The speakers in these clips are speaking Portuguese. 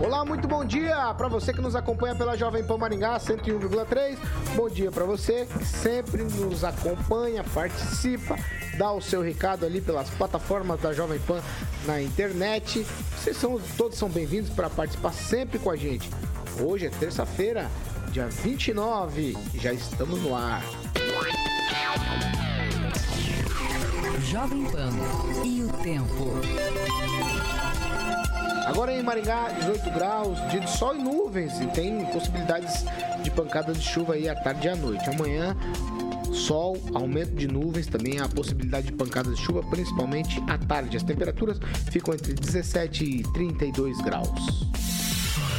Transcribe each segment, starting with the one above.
Olá, muito bom dia para você que nos acompanha pela Jovem Pan Maringá 101,3. Bom dia para você que sempre nos acompanha, participa, dá o seu recado ali pelas plataformas da Jovem Pan na internet. Vocês todos são bem-vindos para participar sempre com a gente. Hoje é terça-feira, dia 29, e já estamos no ar. Jovem Pan e o tempo. Agora em Maringá, 18 graus, dia de sol e nuvens, e tem possibilidades de pancadas de chuva aí à tarde e à noite. Amanhã, sol, aumento de nuvens, também há possibilidade de pancadas de chuva, principalmente à tarde. As temperaturas ficam entre 17 e 32 graus.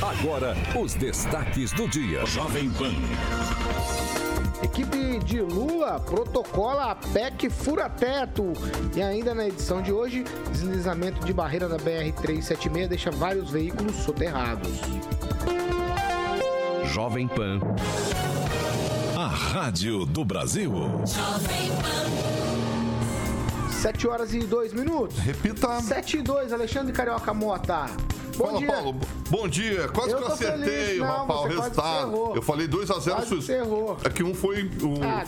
Agora, os destaques do dia. Jovem Pan. Equipe de Lula protocola a PEC fura-teto. E ainda na edição de hoje, deslizamento de barreira da BR-376 deixa vários veículos soterrados. Jovem Pan, a rádio do Brasil. Jovem Pan. 7 horas e 2 minutos. Repita. 7 e 2, Alexandre Carioca Mota. Bom dia. Fala, Paulo. Bom dia. Quase que eu acertei, rapaz, o resultado. Eu falei 2-0. Você errou. É que um foi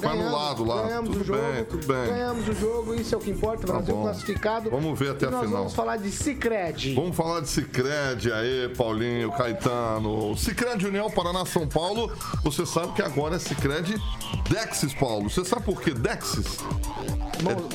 anulado lá. Ganhamos o jogo. Tudo bem. Ganhamos o jogo. Isso é o que importa. Brasil classificado. Vamos ver até a final. Vamos falar de Sicredi. Vamos falar de Sicredi aí, Paulinho, Caetano. Sicredi União Paraná São Paulo. Você sabe que agora é Sicredi Dexis, Paulo. Você sabe por que Dexis?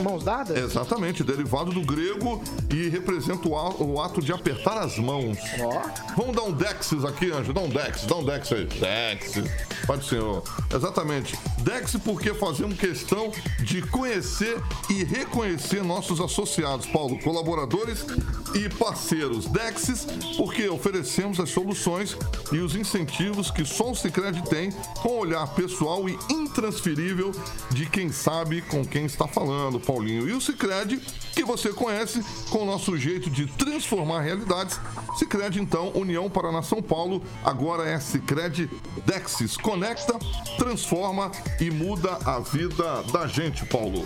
Mãos dadas? Exatamente, derivado do grego e representa o ato de apertar as mãos. Oh. Vamos dar um Dexis aqui, Anjo. Dá um Dexis aí. Dexis. Pai do Senhor. Exatamente. Dexis porque fazemos questão de conhecer e reconhecer nossos associados, Paulo, colaboradores e parceiros. Dexis porque oferecemos as soluções e os incentivos que só o Sicredi tem com olhar pessoal e intransferível de quem sabe com quem está falando. Paulinho, e o Sicredi que você conhece com o nosso jeito de transformar realidades. Sicredi então, União Paraná São Paulo, agora é Sicredi Dexis. Conecta, transforma e muda a vida da gente, Paulo.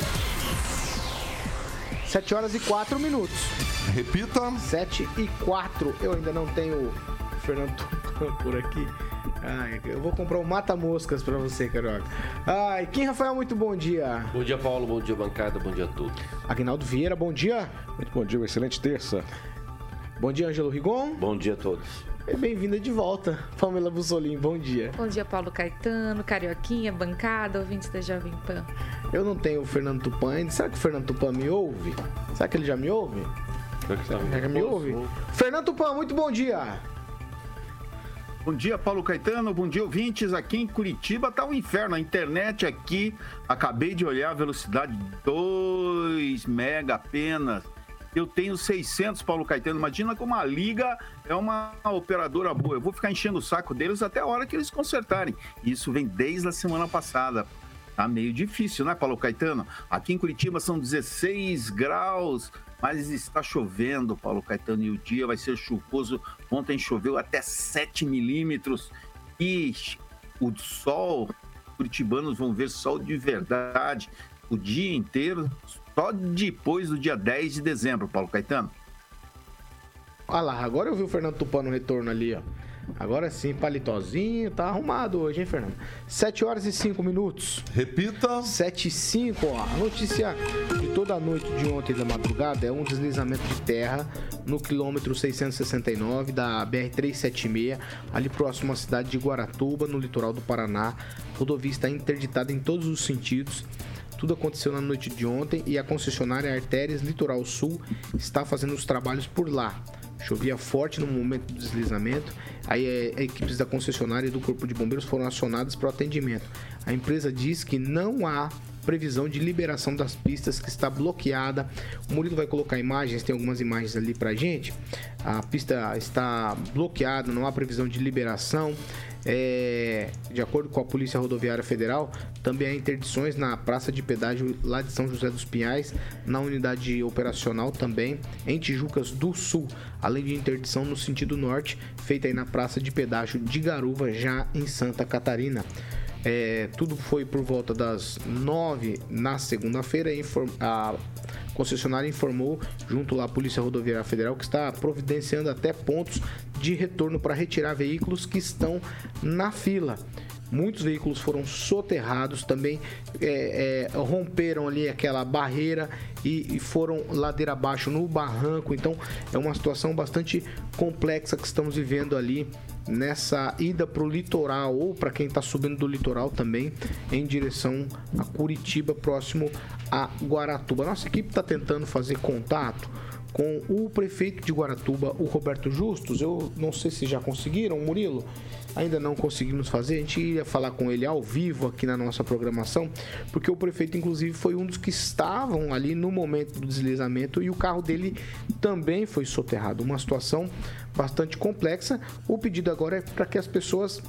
7 horas e 4 minutos. Repita. 7 e 4. Eu ainda não tenho o Fernando por aqui. Ai, eu vou comprar um mata-moscas pra você, Carioca. Ai, Kim Rafael, muito bom dia. Bom dia, Paulo. Bom dia, bancada. Bom dia a todos. Aguinaldo Vieira, bom dia. Muito bom dia, uma excelente terça. Bom dia, Ângelo Rigon. Bom dia a todos. Bem-vinda de volta, Pamela Bussolim, bom dia. Bom dia, Paulo Caetano, Carioquinha, bancada, ouvintes da Jovem Pan. Eu não tenho o Fernando Tupã ainda. Será que o Fernando Tupã me ouve? Será que ele já me ouve? Será que me ouve? Fernando Tupã, muito bom dia. Bom dia, Paulo Caetano. Bom dia, ouvintes. Aqui em Curitiba tá um inferno. A internet aqui, acabei de olhar a velocidade 2 mega apenas. Eu tenho 600, Paulo Caetano. Imagina como a Liga é uma operadora boa. Eu vou ficar enchendo o saco deles até a hora que eles consertarem. Isso vem desde a semana passada. Tá meio difícil, né, Paulo Caetano? Aqui em Curitiba são 16 graus. Mas está chovendo, Paulo Caetano, e o dia vai ser chuvoso. Ontem choveu até 7 milímetros e o sol, os curitibanos vão ver sol de verdade o dia inteiro, só depois do dia 10 de dezembro, Paulo Caetano. Olha lá, agora eu vi o Fernando Tupã no retorno ali, ó. Agora sim, palitozinho, tá arrumado hoje, hein, Fernando? 7 horas e 5 minutos. Repita. 7 e 5, ó. A notícia de toda a noite de ontem da madrugada é um deslizamento de terra no quilômetro 669 da BR-376, ali próximo à cidade de Guaratuba, no litoral do Paraná. A rodovia está interditada em todos os sentidos. Tudo aconteceu na noite de ontem e a concessionária Arteris Litoral Sul está fazendo os trabalhos por lá. Chovia forte no momento do deslizamento, aí equipes da concessionária e do Corpo de Bombeiros foram acionadas para o atendimento. A empresa diz que não há previsão de liberação das pistas que está bloqueada. O Murilo vai colocar imagens, tem algumas imagens ali pra gente. A pista está bloqueada, não há previsão de liberação. De acordo com a Polícia Rodoviária Federal, também há interdições na Praça de Pedágio lá de São José dos Pinhais, na unidade operacional também, em Tijucas do Sul, além de interdição no sentido norte, feita aí na Praça de Pedágio de Garuva, já em Santa Catarina. Tudo foi por volta das 9 na segunda-feira. A concessionária informou, junto lá à Polícia Rodoviária Federal, que está providenciando até pontos de retorno para retirar veículos que estão na fila. Muitos veículos foram soterrados também, romperam ali aquela barreira e foram ladeira abaixo no barranco. Então é uma situação bastante complexa que estamos vivendo ali nessa ida para o litoral, ou para quem está subindo do litoral também em direção a Curitiba, próximo a Guaratuba. Nossa equipe está tentando fazer contato com o prefeito de Guaratuba, o Roberto Justus. Eu não sei se já conseguiram, Murilo. Ainda não conseguimos fazer, a gente ia falar com ele ao vivo aqui na nossa programação, porque o prefeito, inclusive, foi um dos que estavam ali no momento do deslizamento e o carro dele também foi soterrado. Uma situação bastante complexa. O pedido agora é para que as pessoas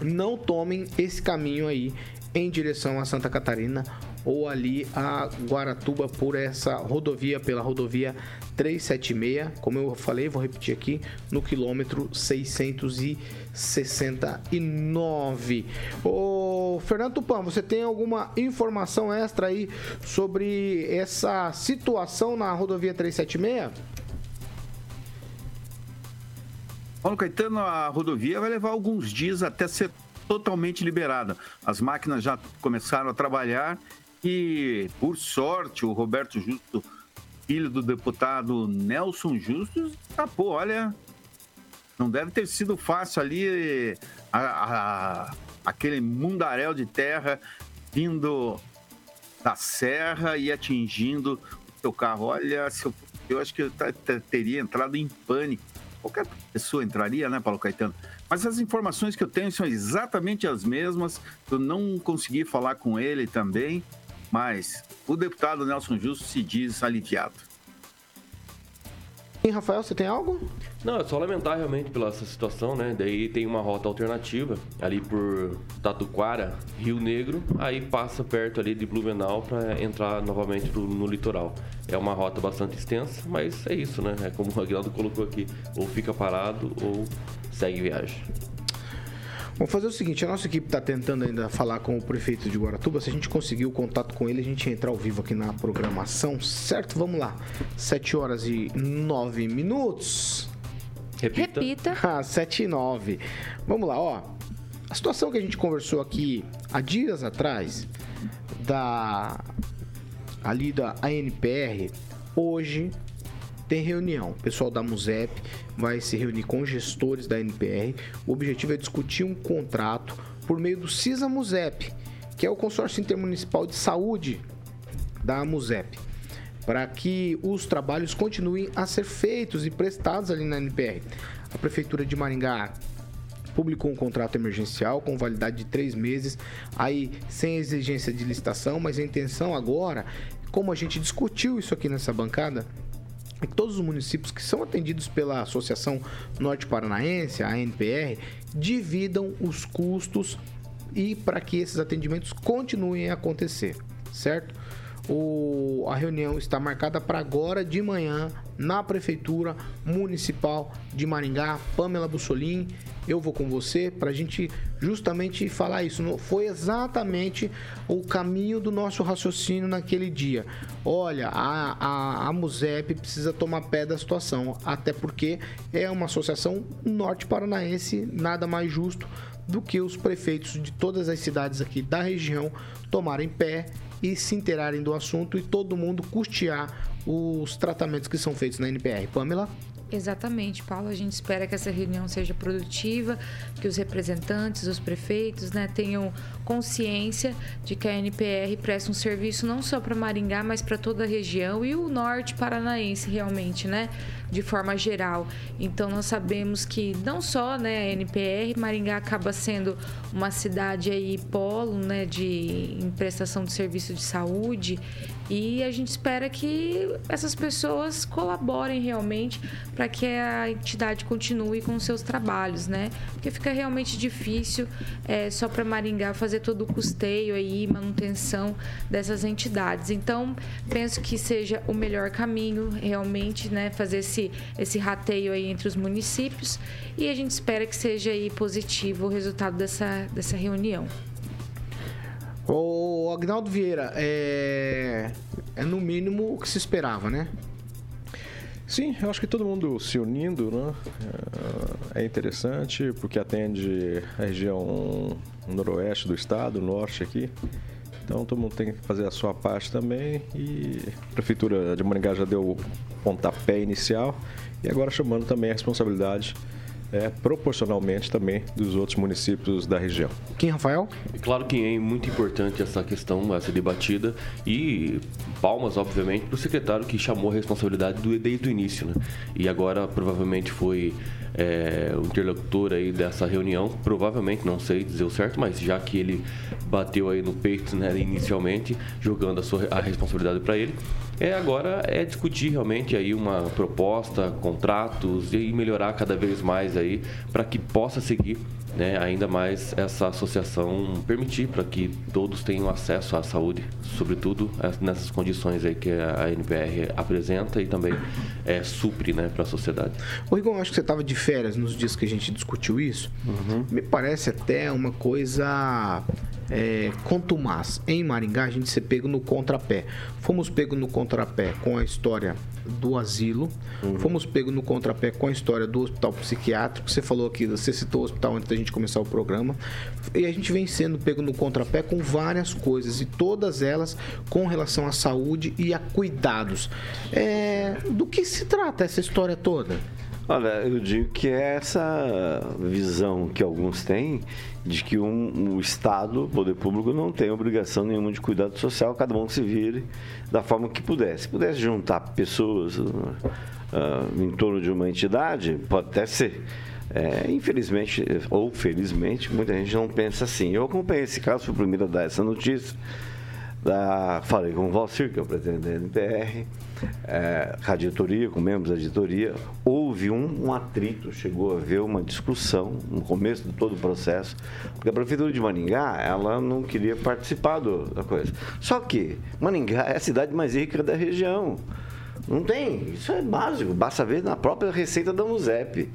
não tomem esse caminho aí em direção a Santa Catarina ou ali a Guaratuba por essa rodovia, pela rodovia 376, como eu falei, vou repetir aqui, no quilômetro 669. Ô, Fernando Tupan, você tem alguma informação extra aí sobre essa situação na rodovia 376? Paulo Caetano, a rodovia vai levar alguns dias até ser totalmente liberada. As máquinas já começaram a trabalhar e, por sorte, o Roberto Justo, filho do deputado Nelson Justo, escapou. Olha, não deve ter sido fácil ali aquele mundaréu de terra vindo da serra e atingindo o seu carro. Olha, eu acho que eu teria entrado em pânico. Qualquer pessoa entraria, né, Paulo Caetano? Mas as informações que eu tenho são exatamente as mesmas. Eu não consegui falar com ele também, mas o deputado Nelson Justo se diz aliviado. E, Rafael, você tem algo? Não, é só lamentar realmente pela essa situação, né? Daí tem uma rota alternativa ali por Tatuquara, Rio Negro, aí passa perto ali de Blumenau para entrar novamente no litoral. É uma rota bastante extensa, mas é isso, né? É como o Aguinaldo colocou aqui, ou fica parado ou segue viagem. Vamos fazer o seguinte, a nossa equipe está tentando ainda falar com o prefeito de Guaratuba. Se a gente conseguir o contato com ele, a gente entra ao vivo aqui na programação, certo? Vamos lá, 7:09. Repita. 7:09. Vamos lá, ó. A situação que a gente conversou aqui há dias atrás, da ANPR, hoje tem reunião. O pessoal da MUSEP vai se reunir com gestores da NPR. O objetivo é discutir um contrato por meio do CISA-MUSEP, que é o Consórcio Intermunicipal de Saúde da MUSEP, para que os trabalhos continuem a ser feitos e prestados ali na NPR. A Prefeitura de Maringá publicou um contrato emergencial com validade de 3 meses, aí sem exigência de licitação, mas a intenção agora, como a gente discutiu isso aqui nessa bancada, é que todos os municípios que são atendidos pela Associação Norte Paranaense, a ANPR, dividam os custos e para que esses atendimentos continuem a acontecer, certo? A reunião está marcada para agora de manhã na Prefeitura Municipal de Maringá. Pâmela Bussolin, eu vou com você para a gente justamente falar isso. Foi exatamente o caminho do nosso raciocínio naquele dia. Olha, a MUSEP precisa tomar pé da situação, até porque é uma associação norte-paranaense, nada mais justo do que os prefeitos de todas as cidades aqui da região tomarem pé e se inteirarem do assunto e todo mundo custear os tratamentos que são feitos na NPR. Pamela? Exatamente, Paulo. A gente espera que essa reunião seja produtiva, que os representantes, os prefeitos, né, tenham consciência de que a NPR presta um serviço não só para Maringá, mas para toda a região e o norte paranaense realmente, né, de forma geral. Então, nós sabemos que não só, né, a NPR, Maringá acaba sendo uma cidade aí polo, né, de prestação de serviço de saúde, e a gente espera que essas pessoas colaborem realmente para que a entidade continue com os seus trabalhos, né? Porque fica realmente difícil só para Maringá fazer todo o custeio aí, manutenção dessas entidades. Então, penso que seja o melhor caminho realmente, né? Fazer esse rateio aí entre os municípios, e a gente espera que seja aí positivo o resultado dessa reunião. O Agnaldo Vieira, é no mínimo o que se esperava, né? Sim, eu acho que todo mundo se unindo, né? É interessante porque atende a região noroeste do estado, norte aqui. Então todo mundo tem que fazer a sua parte também, e a Prefeitura de Maringá já deu o pontapé inicial e agora chamando também a responsabilidade proporcionalmente também dos outros municípios da região. Quem, Rafael? Claro que é muito importante essa questão a ser debatida, e palmas, obviamente, para o secretário que chamou a responsabilidade desde o início, né? E agora provavelmente foi o interlocutor aí dessa reunião, provavelmente, não sei dizer o certo, mas já que ele bateu aí no peito, né, inicialmente, jogando a responsabilidade para ele, agora é discutir realmente aí uma proposta, contratos e melhorar cada vez mais aí para que possa seguir, né, ainda mais essa associação, permitir para que todos tenham acesso à saúde, sobretudo nessas condições aí que a NPR apresenta e também supre, né, para a sociedade. Ô Rigon, acho que você estava de férias nos dias que a gente discutiu isso. Uhum. Me parece até uma coisa contumaz. Em Maringá a gente se pegou no contrapé. Fomos pegos no contrapé com a história do asilo, uhum. Fomos pegos no contrapé com a história do hospital psiquiátrico. Você falou aqui, você citou o hospital antes da gente começar o programa, e a gente vem sendo pego no contrapé com várias coisas, e todas elas com relação à saúde e a cuidados. Do que se trata essa história toda? Olha, eu digo que é essa visão que alguns têm de que o Estado, o poder público, não tem obrigação nenhuma de cuidado social, cada um se vire da forma que puder. Se pudesse juntar pessoas em torno de uma entidade, pode até ser. Infelizmente, ou felizmente, muita gente não pensa assim. Eu acompanhei esse caso, fui o primeiro a dar essa notícia. Falei com o Valcir, que é o presidente da NPR, com a diretoria, com membros da diretoria. Houve um atrito, chegou a haver uma discussão no começo de todo o processo, porque a Prefeitura de Maringá, ela não queria participar da coisa. Só que Maringá é a cidade mais rica da região. Não tem, isso é básico, basta ver na própria receita da MUSEP.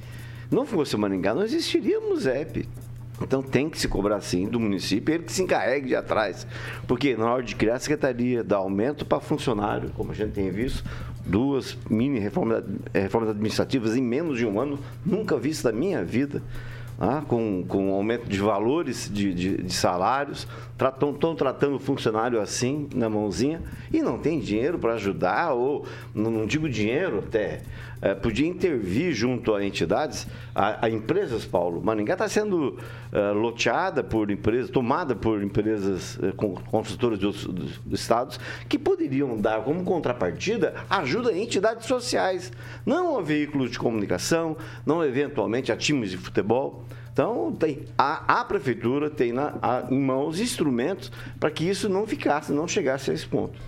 Não fosse Maringá, não existiria MUSEP. Então tem que se cobrar sim do município, ele que se encarregue de atrás, porque na hora de criar a secretaria, dá aumento para funcionário, como a gente tem visto, 2 mini reformas administrativas em menos de um ano, nunca vi isso na minha vida, com aumento de valores de salários, estão tratando o funcionário assim, na mãozinha, e não tem dinheiro para ajudar, ou não digo dinheiro até... podia intervir junto a entidades, a empresas, Paulo. Maringá está sendo loteada por empresas, tomada por empresas construtoras de outros estados, que poderiam dar como contrapartida ajuda a entidades sociais, não a veículos de comunicação, não eventualmente a times de futebol. Então, a prefeitura tem em mãos instrumentos para que isso não ficasse, não chegasse a esse ponto.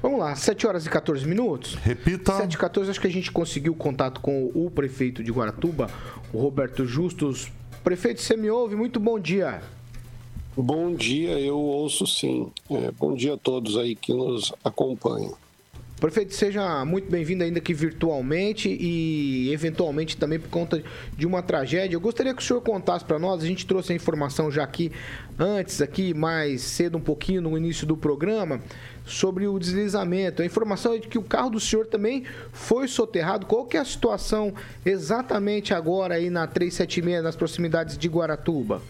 Vamos lá, 7 horas e 14 minutos. Repita. 7 e 14, acho que a gente conseguiu contato com o prefeito de Guaratuba, o Roberto Justus. Prefeito, você me ouve? Muito bom dia. Bom dia, eu ouço sim. Bom dia a todos aí que nos acompanham. Prefeito, seja muito bem-vindo, ainda que virtualmente e eventualmente também por conta de uma tragédia. Eu gostaria que o senhor contasse para nós, a gente trouxe a informação já aqui antes, aqui mais cedo um pouquinho no início do programa, sobre o deslizamento. A informação é de que o carro do senhor também foi soterrado. Qual que é a situação exatamente agora aí na 376, nas proximidades de Guaratuba?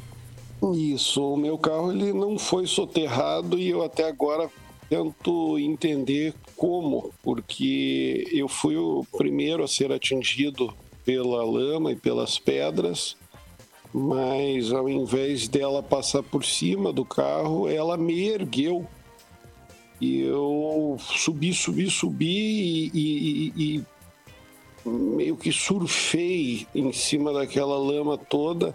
Isso, o meu carro ele não foi soterrado e eu até agora tento entender como, porque eu fui o primeiro a ser atingido pela lama e pelas pedras, mas ao invés dela passar por cima do carro, ela me ergueu. E eu subi e meio que surfei em cima daquela lama toda,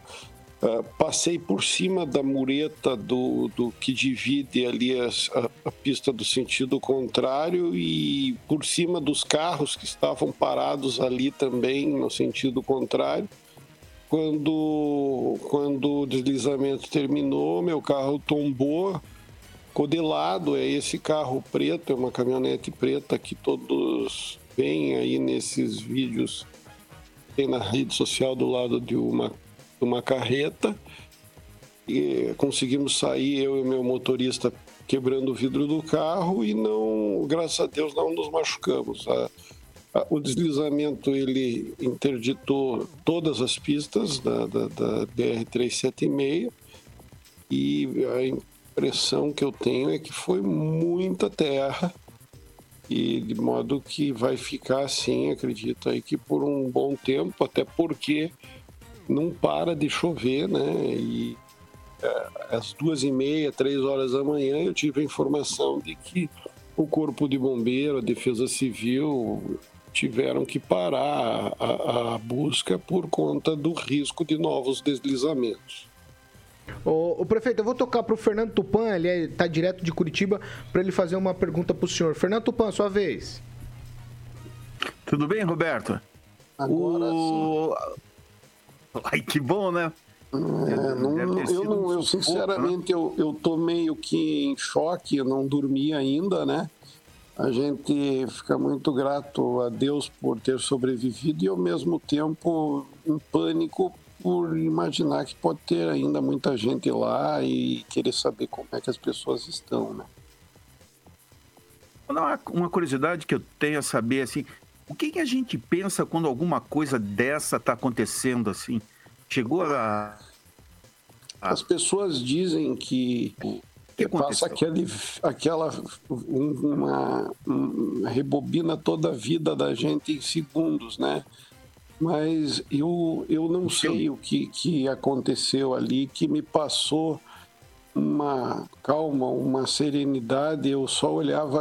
passei por cima da mureta do que divide ali a pista do sentido contrário e por cima dos carros que estavam parados ali também no sentido contrário. Quando o deslizamento terminou, meu carro tombou. Codelado é esse carro preto, é uma caminhonete preta que todos veem aí nesses vídeos, tem na rede social do lado de uma carreta. E conseguimos sair, eu e meu motorista, quebrando o vidro do carro e não, graças a Deus, não nos machucamos. O deslizamento ele interditou todas as pistas da BR-376 e a impressão que eu tenho é que foi muita terra e de modo que vai ficar assim, acredito aí que por um bom tempo, até porque não para de chover, né? E às 2h30, 3h da manhã eu tive a informação de que o Corpo de Bombeiro, a Defesa Civil tiveram que parar a busca por conta do risco de novos deslizamentos. O prefeito, eu vou tocar para o Fernando Tupan, ele está direto de Curitiba, para ele fazer uma pergunta para o senhor. Fernando Tupan, sua vez. Tudo bem, Roberto? Agora sim. Ai, que bom, né? Eu sinceramente, pouco, né? Eu estou meio que em choque, eu não dormi ainda, né? A gente fica muito grato a Deus por ter sobrevivido e, ao mesmo tempo, em pânico, por imaginar que pode ter ainda muita gente lá e querer saber como é que as pessoas estão, né? Uma curiosidade que eu tenho a saber, assim, o que a gente pensa quando alguma coisa dessa está acontecendo, assim? Chegou a... As pessoas dizem que passa rebobina toda a vida da gente em segundos, né? Mas eu não sei o que aconteceu ali, que me passou uma calma, uma serenidade. Eu só olhava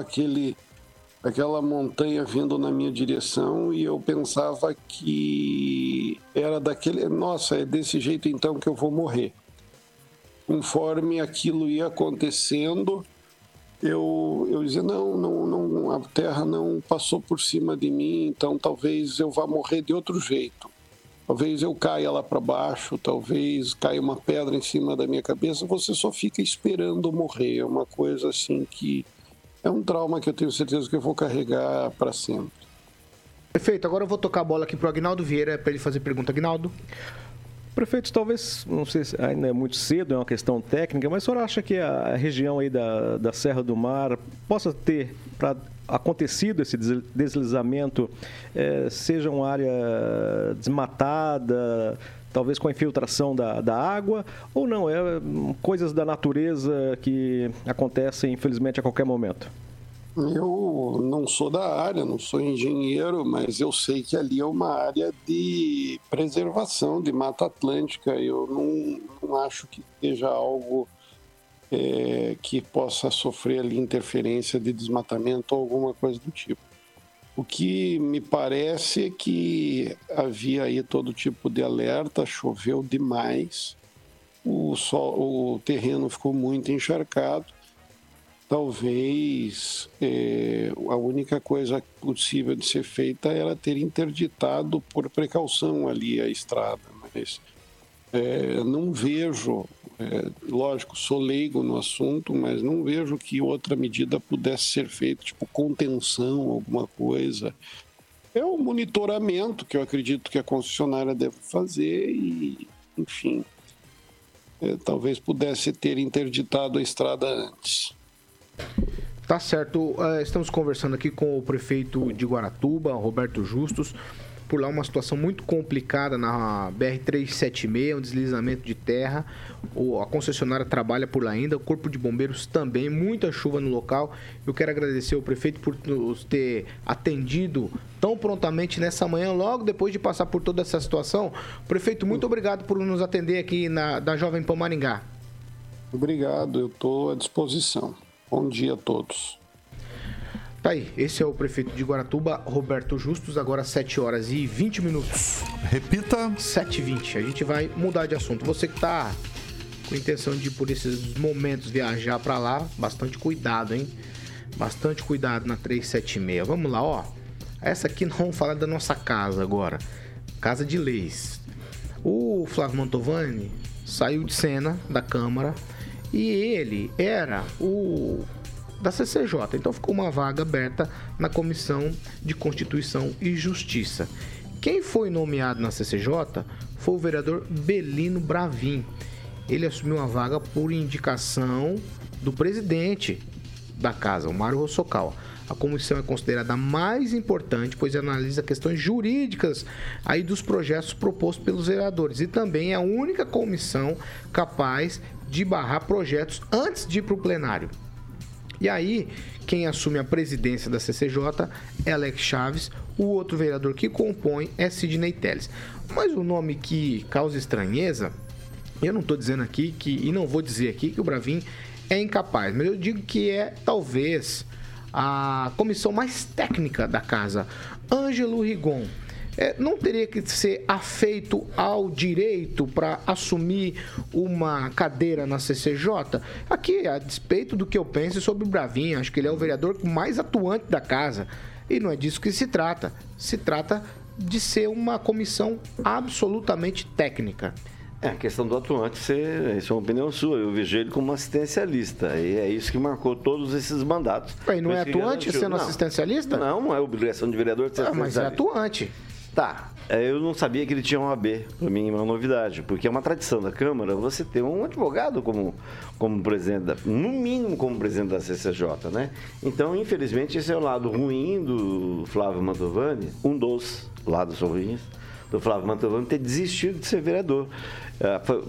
aquela montanha vindo na minha direção e eu pensava que era daquele... Nossa, é desse jeito então que eu vou morrer. Conforme aquilo ia acontecendo... Eu dizia, não, a terra não passou por cima de mim, então talvez eu vá morrer de outro jeito. Talvez eu caia lá para baixo, talvez caia uma pedra em cima da minha cabeça. Você só fica esperando morrer, é uma coisa assim que... É um trauma que eu tenho certeza que eu vou carregar para sempre. Perfeito, agora eu vou tocar a bola aqui para o Agnaldo Vieira, para ele fazer pergunta. Agnaldo? Prefeito, talvez, não sei se ainda é muito cedo, é uma questão técnica, mas o senhor acha que a região aí da Serra do Mar possa ter acontecido esse deslizamento, seja uma área desmatada, talvez com a infiltração da água, ou não? Coisas da natureza que acontecem, infelizmente, a qualquer momento. Eu não sou da área, não sou engenheiro, mas eu sei que ali é uma área de preservação de Mata Atlântica. Eu não acho que seja algo que possa sofrer ali interferência de desmatamento ou alguma coisa do tipo. O que me parece é que havia aí todo tipo de alerta, choveu demais, o terreno ficou muito encharcado. Talvez a única coisa possível de ser feita era ter interditado por precaução ali a estrada, mas não vejo, lógico, sou leigo no assunto, mas não vejo que outra medida pudesse ser feita, tipo contenção, alguma coisa. É o monitoramento que eu acredito que a concessionária deve fazer e, enfim, talvez pudesse ter interditado a estrada antes. Tá certo, estamos conversando aqui com o prefeito de Guaratuba, Roberto Justus. por lá uma situação muito complicada na BR-376, um deslizamento de terra. A concessionária trabalha por lá ainda, o Corpo de Bombeiros também, muita chuva no local. Eu quero agradecer ao prefeito por nos ter atendido tão prontamente nessa manhã, logo depois de passar por toda essa situação. Prefeito, muito obrigado por nos atender aqui da Jovem Pan Maringá. Obrigado, eu estou à disposição. Bom dia a todos. Tá aí, esse é o prefeito de Guaratuba, Roberto Justus, agora 7 horas e 20 minutos. Repita. 7h20, a gente vai mudar de assunto. Você que está com intenção de, por esses momentos, viajar para lá, bastante cuidado, hein? Bastante cuidado na 376. Vamos lá, ó. Essa aqui nós vamos falar da nossa casa agora. Casa de Leis. O Flávio Mantovani saiu de cena da Câmara e ele era o... da CCJ, então ficou uma vaga aberta na Comissão de Constituição e Justiça. Quem foi nomeado na CCJ foi o vereador Belino Bravin. Ele assumiu a vaga por indicação do presidente da casa, o Mário Rossocal. A comissão é considerada a mais importante, pois analisa questões jurídicas aí dos projetos propostos pelos vereadores e também é a única comissão capaz de barrar projetos antes de ir para o plenário. E aí, quem assume a presidência da CCJ é Alex Chaves, o outro vereador que compõe é Sidney Teles. Mas o nome que causa estranheza, eu não estou dizendo aqui que, e não vou dizer aqui que o Bravin é incapaz, mas eu digo que é talvez a comissão mais técnica da casa. Ângelo Rigon não teria que ser afeito ao direito para assumir uma cadeira na CCJ? Aqui, a despeito do que eu penso sobre o Bravin, acho que ele é o vereador mais atuante da casa. E não é disso que se trata. Se trata de ser uma comissão absolutamente técnica. É, a questão do atuante, isso é uma opinião sua. Eu vejo ele como assistencialista. E é isso que marcou todos esses mandatos. E não é atuante sendo assistencialista? Não é obrigação de vereador de ser assistencialista. Mas é atuante. Tá, eu não sabia que ele tinha um AB, para mim é uma novidade, porque é uma tradição da Câmara você ter um advogado como presidente, no mínimo como presidente da CCJ, né? Então, infelizmente, esse é o lado ruim do Flávio Mantovani, um dos lados ruins do Flávio Mantovani ter desistido de ser vereador.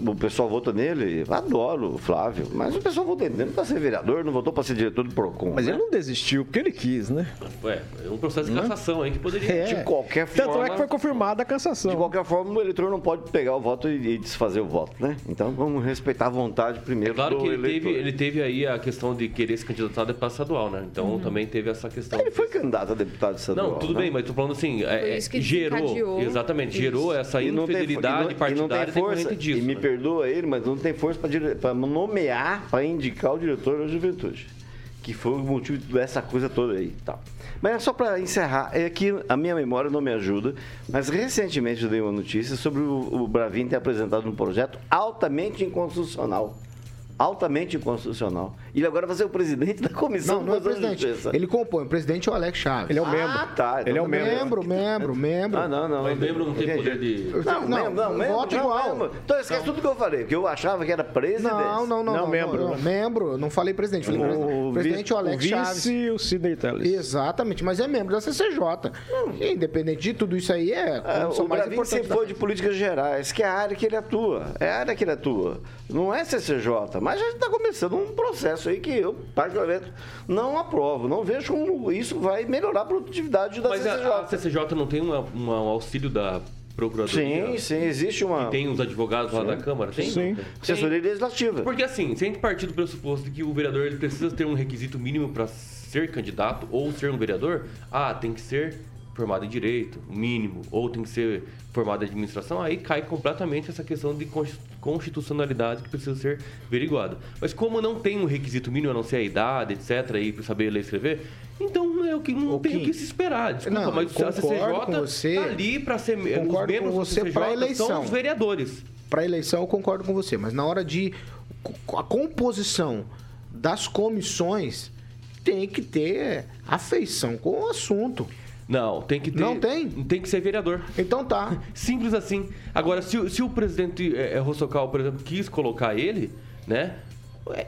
O pessoal vota nele, adoro o Flávio, mas o pessoal votou nele para ser vereador, não votou para ser diretor do PROCON. Mas ele não desistiu, porque ele quis, né? Ué, é um processo de cassação aí que poderia... De qualquer forma... Tanto é que foi confirmada a cassação. De qualquer forma, o eleitor não pode pegar o voto e desfazer o voto, né? Então, vamos respeitar a vontade primeiro do eleitor. É claro que ele teve aí a questão de querer se candidatar a deputado estadual, né? Então, também teve essa questão... Ele foi candidato a deputado estadual. Não, tudo bem, mas estou falando assim, gerou... Exatamente, gerou essa infidelidade partidária... Disso, e me perdoa ele, mas não tem força para nomear, para indicar o diretor da juventude, que foi o motivo dessa coisa toda aí. Tá. Mas é só para encerrar, é que a minha memória não me ajuda, mas recentemente eu dei uma notícia sobre o Bravin ter apresentado um projeto altamente inconstitucional. Altamente inconstitucional. Ele agora vai ser o presidente da comissão. Não é presidente. Justiça. Ele compõe. O presidente é o Alex Chaves. Ele é o membro. Ah, tá. Ele é o membro. Membro. Não. Mas membro não tem poder de... Não, membro. Voto igual. Então esquece tudo que eu falei, porque eu achava que era presidente. Não, membro. Membro, eu não falei presidente. Falei o presidente é o Alex Chaves. O vice e o Sidney Teles. Exatamente, mas é membro da CCJ. Independente de tudo isso aí, o Bravin sempre foi de políticas gerais, que é a área que ele atua. Não é CCJ, mas já está começando um processo aí que eu, particularmente, não aprovo. Não vejo como isso vai melhorar a produtividade da CCJ. Mas a CCJ não tem um auxílio da Procuradoria? Sim, existe uma... E tem os advogados lá da Câmara? Tem? Sim. Assessoria Legislativa. Porque assim, se a gente partir do pressuposto de que o vereador ele precisa ter um requisito mínimo para ser candidato ou ser um vereador, tem que ser formado em Direito, mínimo, ou tem que ser formado em Administração, aí cai completamente essa questão de constitucionalidade que precisa ser averiguada. Mas como não tem um requisito mínimo, a não ser a idade, etc., aí para saber ler e escrever, então não tem o que se esperar. Desculpa, mas a CCJ está ali para ser... Concordo com você para eleição. São os vereadores. Para eleição eu concordo com você, mas na hora de... A composição das comissões tem que ter afeição com o assunto. Não, tem que ter... Não tem? Tem que ser vereador. Então tá. Simples assim. Agora, se o presidente Rossocal, por exemplo, quis colocar ele, né?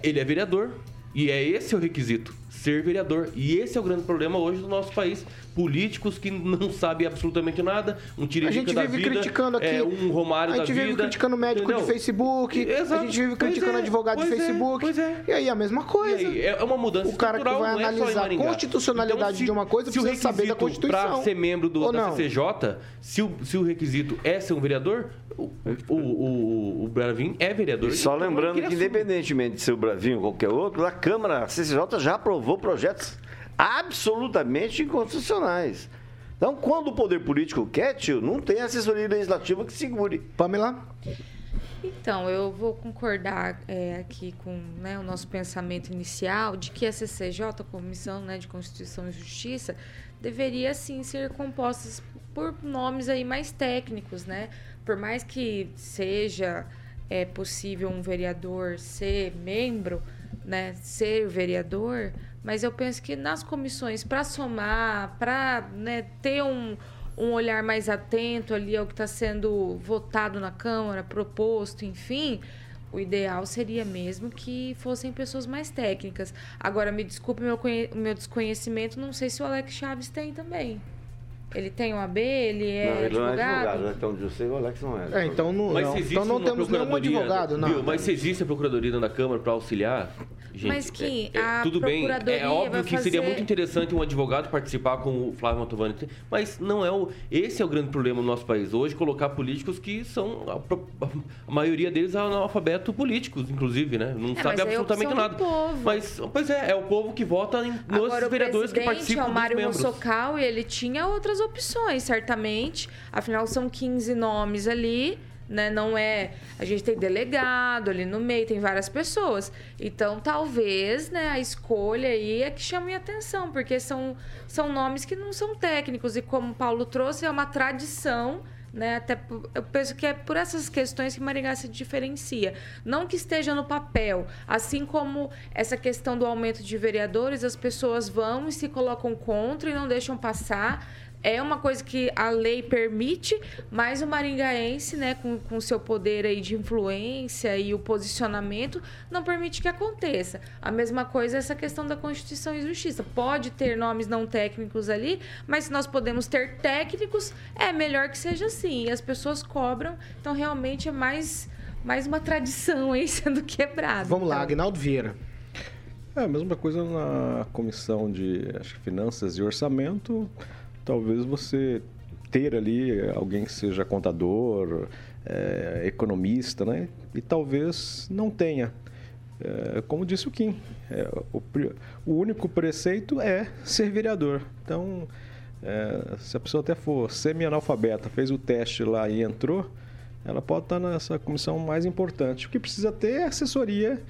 Ele é vereador. E esse é o requisito, ser vereador. E esse é o grande problema hoje do nosso país. políticos que não sabem absolutamente nada, um tiririca da vida, criticando aqui, um Romário da vida. A gente vive criticando médico, entendeu? De Facebook, exato. A gente vive criticando advogado de Facebook. E aí a mesma coisa. Aí, é uma mudança estrutural. O cara que vai analisar a constitucionalidade então, de uma coisa precisa saber da Constituição. Para ser membro da CCJ, se o requisito é ser um vereador, o Bravin é vereador. E só então, lembrando que independentemente de ser o Bravin ou qualquer outro, a Câmara, a CCJ já aprovou projetos absolutamente inconstitucionais. Então, quando o poder político quer, tio, não tem assessoria legislativa que segure. Pamela? Então, eu vou concordar aqui com o nosso pensamento inicial de que a CCJ, a Comissão de Constituição e Justiça, deveria sim ser composta por nomes aí mais técnicos, né? Por mais que seja possível um vereador ser membro, né, ser vereador, mas eu penso que nas comissões, para somar, para ter um olhar mais atento ali ao que está sendo votado na Câmara, proposto, enfim, o ideal seria mesmo que fossem pessoas mais técnicas. Agora, me desculpe meu desconhecimento, não sei se o Alex Chaves tem também. Ele tem OAB, ele não é advogado, né? Então, eu sei, o Alex não é. Então não temos nenhum advogado, não. Viu? Mas se existe a Procuradoria da Câmara para auxiliar... Gente, mas que a tudo bem, é óbvio que seria muito interessante um advogado participar com o Flávio Mantovani, mas não é esse é o grande problema do nosso país hoje, colocar políticos que são, a maioria deles, analfabetos políticos, inclusive, né? Não sabe absolutamente nada. Mas, pois é o povo que vota nos vereadores que participam dos membros. Agora, o presidente é o Mário Rossocal e ele tinha outras opções, certamente, afinal são 15 nomes ali. Né? Não é... A gente tem delegado ali no meio, tem várias pessoas. Então, talvez, né, a escolha aí é que chame a atenção, porque são nomes que não são técnicos. E como o Paulo trouxe, é uma tradição, né? Até, eu penso que é por essas questões que Maringá se diferencia. Não que esteja no papel. Assim como essa questão do aumento de vereadores, as pessoas vão e se colocam contra e não deixam passar... É uma coisa que a lei permite, mas o maringaense, né, com seu poder aí de influência e o posicionamento, não permite que aconteça. A mesma coisa é essa questão da Constituição e Justiça. Pode ter nomes não técnicos ali, mas se nós podemos ter técnicos, é melhor que seja assim. E as pessoas cobram, então realmente é mais uma tradição aí sendo quebrada. Vamos lá, Agnaldo Vieira. É a mesma coisa na comissão de Finanças e Orçamento... Talvez você ter ali alguém que seja contador, economista, né? E talvez não tenha. Como disse o Kim, o único preceito é ser vereador. Então, se a pessoa até for semi-analfabeta, fez o teste lá e entrou, ela pode estar nessa comissão mais importante. O que precisa ter é assessoria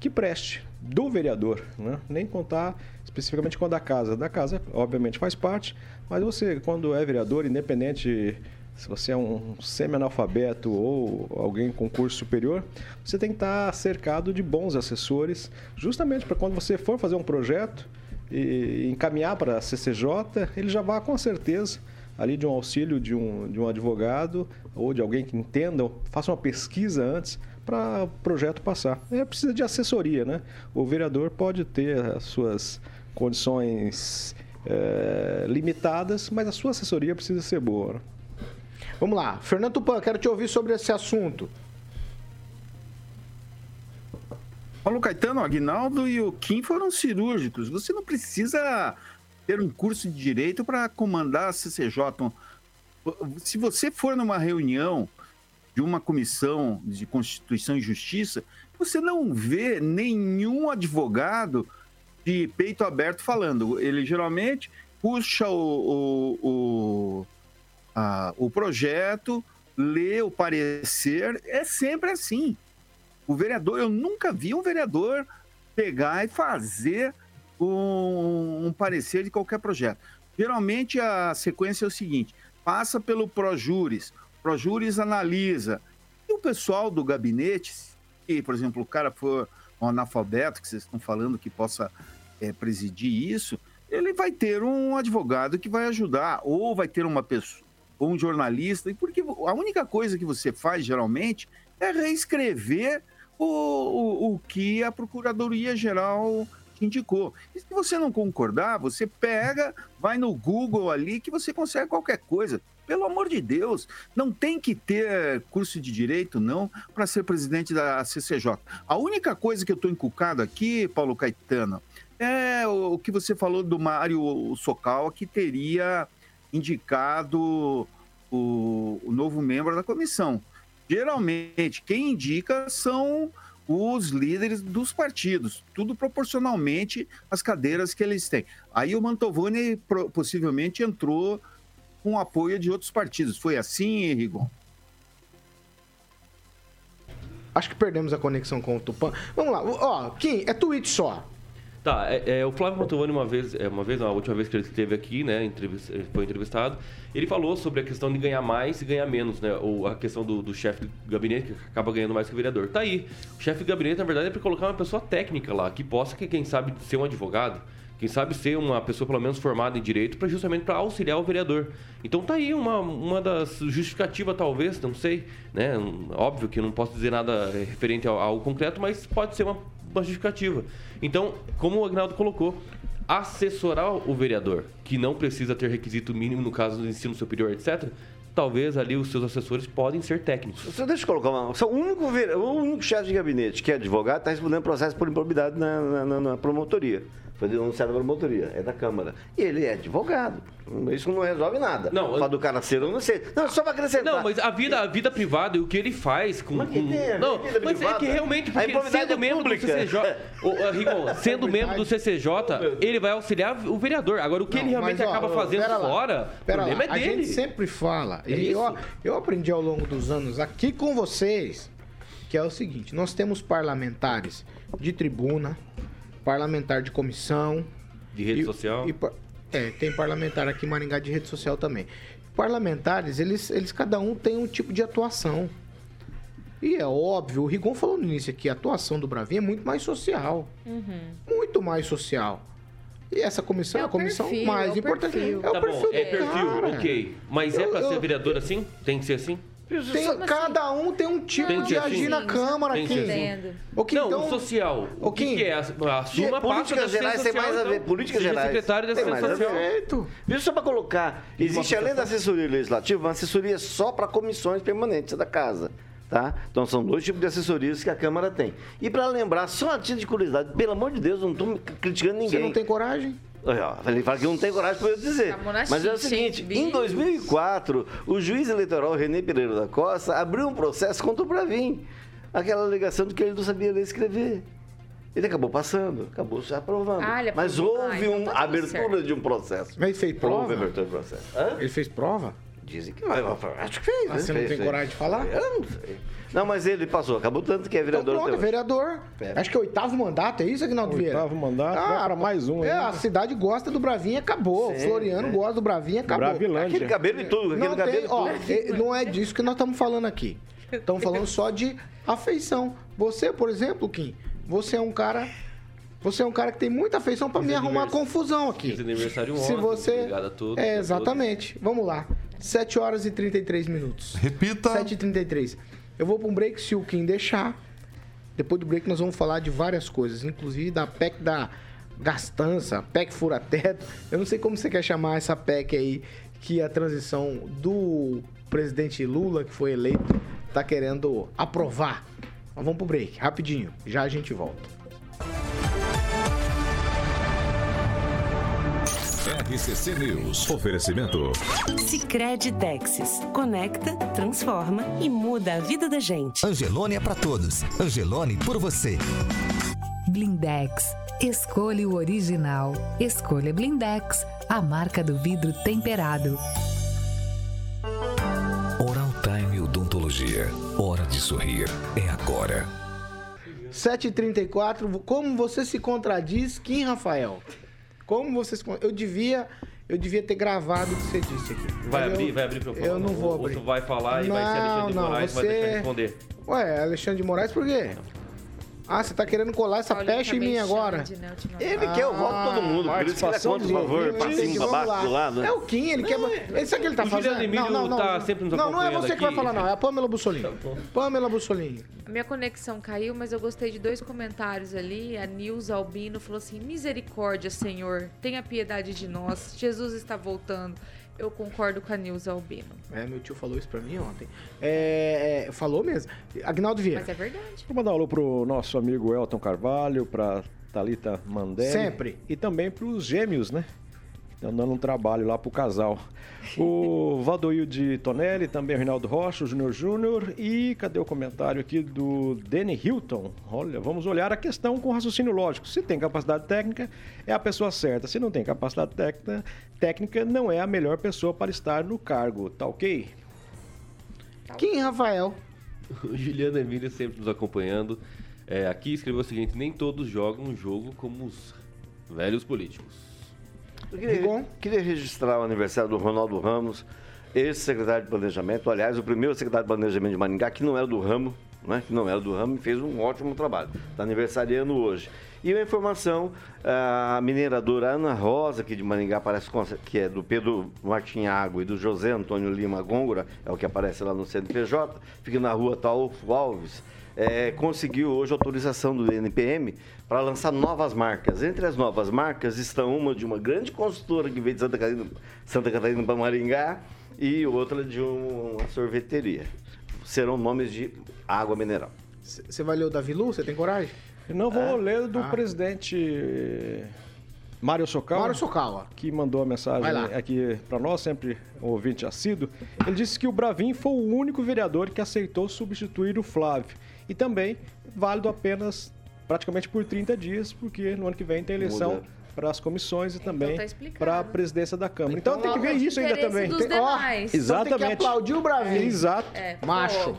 que preste do vereador, né? Nem contar... especificamente quando a casa. Da casa, obviamente, faz parte, mas você, quando é vereador, independente se você é um semi-analfabeto ou alguém com curso superior, você tem que estar cercado de bons assessores, justamente para quando você for fazer um projeto e encaminhar para a CCJ, ele já vá com certeza ali de um auxílio de um advogado ou de alguém que entenda, faça uma pesquisa antes, para o projeto passar. Precisa de assessoria, né? O vereador pode ter as suas condições limitadas, mas a sua assessoria precisa ser boa. Vamos lá. Fernando Tupan, quero te ouvir sobre esse assunto. Paulo Caetano, Aguinaldo e o Kim foram cirúrgicos. Você não precisa ter um curso de direito para comandar a CCJ. Se você for numa reunião de uma comissão de Constituição e Justiça, você não vê nenhum advogado de peito aberto falando. Ele geralmente puxa o projeto, lê o parecer, é sempre assim. O vereador, eu nunca vi um vereador pegar e fazer um parecer de qualquer projeto. Geralmente a sequência é o seguinte, passa pelo Projuris, Projuris analisa. E o pessoal do gabinete, se, por exemplo, o cara for um analfabeto, que vocês estão falando que possa presidir isso, ele vai ter um advogado que vai ajudar, ou vai ter uma pessoa, ou um jornalista, e porque a única coisa que você faz, geralmente, é reescrever o que a Procuradoria-Geral que indicou. E se você não concordar, você pega, vai no Google ali que você consegue qualquer coisa. Pelo amor de Deus, não tem que ter curso de direito, não, para ser presidente da CCJ. A única coisa que eu estou encucado aqui, Paulo Caetano, é o que você falou do Mário Rossocal, que teria indicado o novo membro da comissão. Geralmente, quem indica são os líderes dos partidos, tudo proporcionalmente às cadeiras que eles têm. Aí o Mantovani possivelmente entrou com apoio de outros partidos. Foi assim, Rigon? Acho que perdemos a conexão com o Tupã. Vamos lá. Ó, Kim, é tweet só. Tá, o Flávio Mantovani, a última vez que ele esteve aqui, né, foi entrevistado, ele falou sobre a questão de ganhar mais e ganhar menos, né, ou a questão do chefe de gabinete, que acaba ganhando mais que o vereador. Tá aí, o chefe de gabinete, na verdade, é para colocar uma pessoa técnica lá, que possa, quem sabe, ser um advogado, quem sabe ser uma pessoa pelo menos formada em direito, justamente para auxiliar o vereador. Então tá aí uma das justificativas, talvez, não sei, né? Óbvio que eu não posso dizer nada referente ao concreto, mas pode ser uma justificativa. Então, como o Agnaldo colocou, assessorar o vereador, que não precisa ter requisito mínimo no caso do ensino superior, etc., talvez ali os seus assessores podem ser técnicos. Deixa eu colocar uma... O único chefe de gabinete que é advogado está respondendo processo por improbidade na promotoria. Foi denunciado pela promotoria, é da Câmara. E ele é advogado. Isso não resolve nada. Não, para do cara ser ou não ser. Não, só para acrescentar. Não, mas a vida privada e o que ele faz com... Mas que tem, não, vida mas privada, é que realmente, porque sendo membro do CCJ, Rigon, sendo membro do CCJ, ele vai auxiliar o vereador. Agora, o que ele realmente acaba fazendo fora, o problema é dele. A gente sempre fala, e eu aprendi ao longo dos anos aqui com vocês, que é o seguinte: nós temos parlamentares de tribuna, parlamentar de comissão, de rede social. Tem parlamentar aqui em Maringá de rede social também. Parlamentares, eles cada um tem um tipo de atuação. E é óbvio, o Rigon falou no início aqui, a atuação do Bravin é muito mais social. Uhum. Muito mais social. E essa comissão é a comissão perfil, mais importante. É o perfil, ok. Mas é para ser vereador assim? Tem que ser assim? Cada um tem um tipo de agir na Câmara aqui. Não, o social. O que é? Assuma a parte da assessoria. Política gerais. Secretário da assessoria. Viu, só para colocar, existe além da assessoria legislativa, uma assessoria só para comissões permanentes da casa. Tá? Então, são dois tipos de assessorias que a Câmara tem. E para lembrar, só a título de curiosidade, pelo amor de Deus, não estou criticando ninguém. Você não tem coragem? Ele fala que não tem coragem para eu dizer. Mas é o seguinte, em 2004, o juiz eleitoral René Pereira da Costa abriu um processo contra o Bravin. Aquela alegação de que ele não sabia ler e escrever. Ele acabou passando, acabou se aprovando. Mas houve uma abertura de um processo. Mas ele fez prova? Houve abertura de processo. Ele fez prova? Dizem que vai. Acho que fez. Você não tem coragem de falar? Eu não sei. Não, mas ele passou, acabou tanto que é vereador. Então, pronto, vereador. Acho que é oitavo mandato, é isso, Aguinaldo Vieira? Oitavo mandato, para mais um. A cidade gosta do Bravin, acabou. Sim, Floriano gosta do Bravin, acabou. Bravilândia. Aquele cabelo e tudo, aquele cabelo e tudo. Não é disso que nós estamos falando aqui. Estamos falando só de afeição. Você, por exemplo, Kim, você é um cara que tem muita afeição para me arrumar confusão aqui. Aniversário ontem, obrigado a todos. Exatamente. Vamos lá. 7h33. Repita. 7h33. Eu vou para um break, se o Kim deixar. Depois do break nós vamos falar de várias coisas, inclusive da PEC da gastança, PEC fura-teto. Eu não sei como você quer chamar essa PEC aí, que a transição do presidente Lula, que foi eleito, está querendo aprovar. Mas vamos para o break, rapidinho. Já a gente volta. RCC News. Oferecimento. Sicredi Texas. Conecta, transforma e muda a vida da gente. Angeloni é pra todos. Angeloni por você. Blindex. Escolha o original. Escolha Blindex, a marca do vidro temperado. Oral Time Odontologia. Hora de sorrir. É agora. 7h34. Como você se contradiz, Kim Rafael? Eu devia ter gravado o que você disse aqui. Vai abrir para eu falar. Eu não vou abrir. Outro vai falar e vai ser Alexandre de Moraes, vai deixar de responder. Ué, Alexandre de Moraes por quê? Ah, você tá querendo colar essa peste em mim agora? Ele quer o voto de todo mundo. Por isso que ele é contra, por favor, pra cima, pra baixo, do lado. É o Kim, ele quer... Isso é que ele tá fazendo. Não, tá sempre nos acompanhando. Não, não é você que vai falar, não. É a Pâmela Bussolini. Pâmela Bussolini. A minha conexão caiu, mas eu gostei de dois comentários ali. A Nilza Albino falou assim, misericórdia, Senhor, tenha piedade de nós. Jesus está voltando. Eu concordo com a Nilza Albino. É, meu tio falou isso pra mim ontem. Falou mesmo. Agnaldo Vieira. Mas é verdade. Vou mandar um alô pro nosso amigo Elton Carvalho, pra Thalita Mandelli. Sempre. E também pros gêmeos, né? Estão dando um trabalho lá pro casal. O Valdoil de Tonelli, também o Reinaldo Rocha, o Júnior. E cadê o comentário aqui do Danny Hilton? Olha, vamos olhar a questão com raciocínio lógico. Se tem capacidade técnica, é a pessoa certa. Se não tem capacidade técnica, não é a melhor pessoa para estar no cargo. Tá ok? Quem, Rafael? O Juliano Emílio sempre nos acompanhando. Aqui escreveu o seguinte, nem todos jogam um jogo como os velhos políticos. Eu queria registrar o aniversário do Ronaldo Ramos, ex-secretário de Planejamento, aliás, o primeiro secretário de Planejamento de Maringá, que não era do ramo, né? Que não era do ramo, e fez um ótimo trabalho. Está aniversariando hoje. E uma informação, a mineradora Ana Rosa, aqui de Maringá, parece que é do Pedro Martinhago e do José Antônio Lima Gôngora, é o que aparece lá no CNPJ, fica na rua Taúfo Alves. Conseguiu hoje autorização do NPM para lançar novas marcas. Entre as novas marcas estão uma de uma grande construtora que veio de Santa Catarina para Maringá e outra de uma sorveteria. Serão nomes de água mineral. Você vai ler o Davi Lu? Você tem coragem? Eu não vou ler do presidente Mário Rossocal, que mandou a mensagem aqui para nós, sempre um ouvinte assíduo. Ele disse que o Bravin foi o único vereador que aceitou substituir o Flávio. E também válido apenas praticamente por 30 dias, porque no ano que vem tem eleição para as comissões e também para a presidência da Câmara. Então tem que ver isso ainda também. Exatamente. Tem que aplaudir o Bravin. Exato. Macho.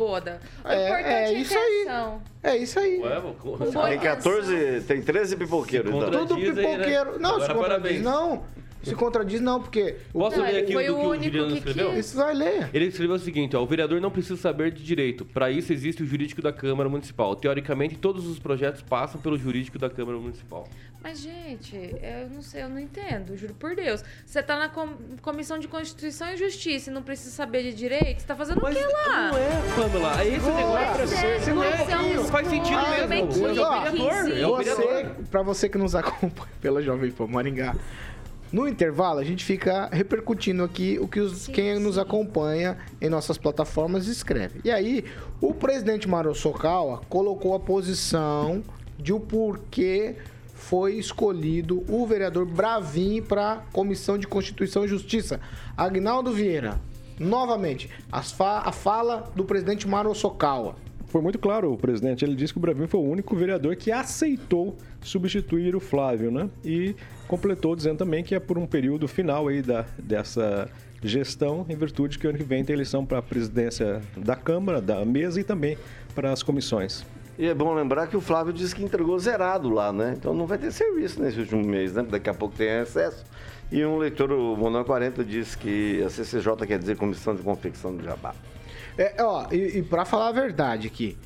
É isso aí. É isso aí. Tem 14, tem 13 pipoqueiros. Tudo pipoqueiro. Não, se contradiz não. Se contradiz não, porque... Posso ler aqui o que o Juliano escreveu? Isso vai ler. Ele escreveu o seguinte, o vereador não precisa saber de direito. Para isso existe o jurídico da Câmara Municipal. Teoricamente, todos os projetos passam pelo jurídico da Câmara Municipal. Mas, gente, eu não sei, eu não entendo, juro por Deus. Você tá na Comissão de Constituição e Justiça e não precisa saber de direito? Você tá fazendo o que lá? Não é, Pâmela. Esse negócio não faz sentido mesmo. É o vereador. Para você que nos acompanha pela Jovem Pan Maringá, no intervalo, a gente fica repercutindo aqui o que quem nos acompanha em nossas plataformas escreve. E aí, o presidente Mário Rossocal colocou a posição de o porquê foi escolhido o vereador Bravin para a Comissão de Constituição e Justiça. Agnaldo Vieira, novamente, a fala do presidente Mário Rossocal. Foi muito claro o presidente, ele disse que o Bravin foi o único vereador que aceitou substituir o Flávio, né? E completou dizendo também que é por um período final aí dessa gestão, em virtude que ano que vem tem eleição para a presidência da Câmara, da mesa e também para as comissões. E é bom lembrar que o Flávio disse que entregou zerado lá, né? Então não vai ter serviço nesse último mês, né? Daqui a pouco tem recesso. E um leitor, o Monal 40, disse que a CCJ quer dizer Comissão de Confecção do Jabá. Pra falar a verdade aqui,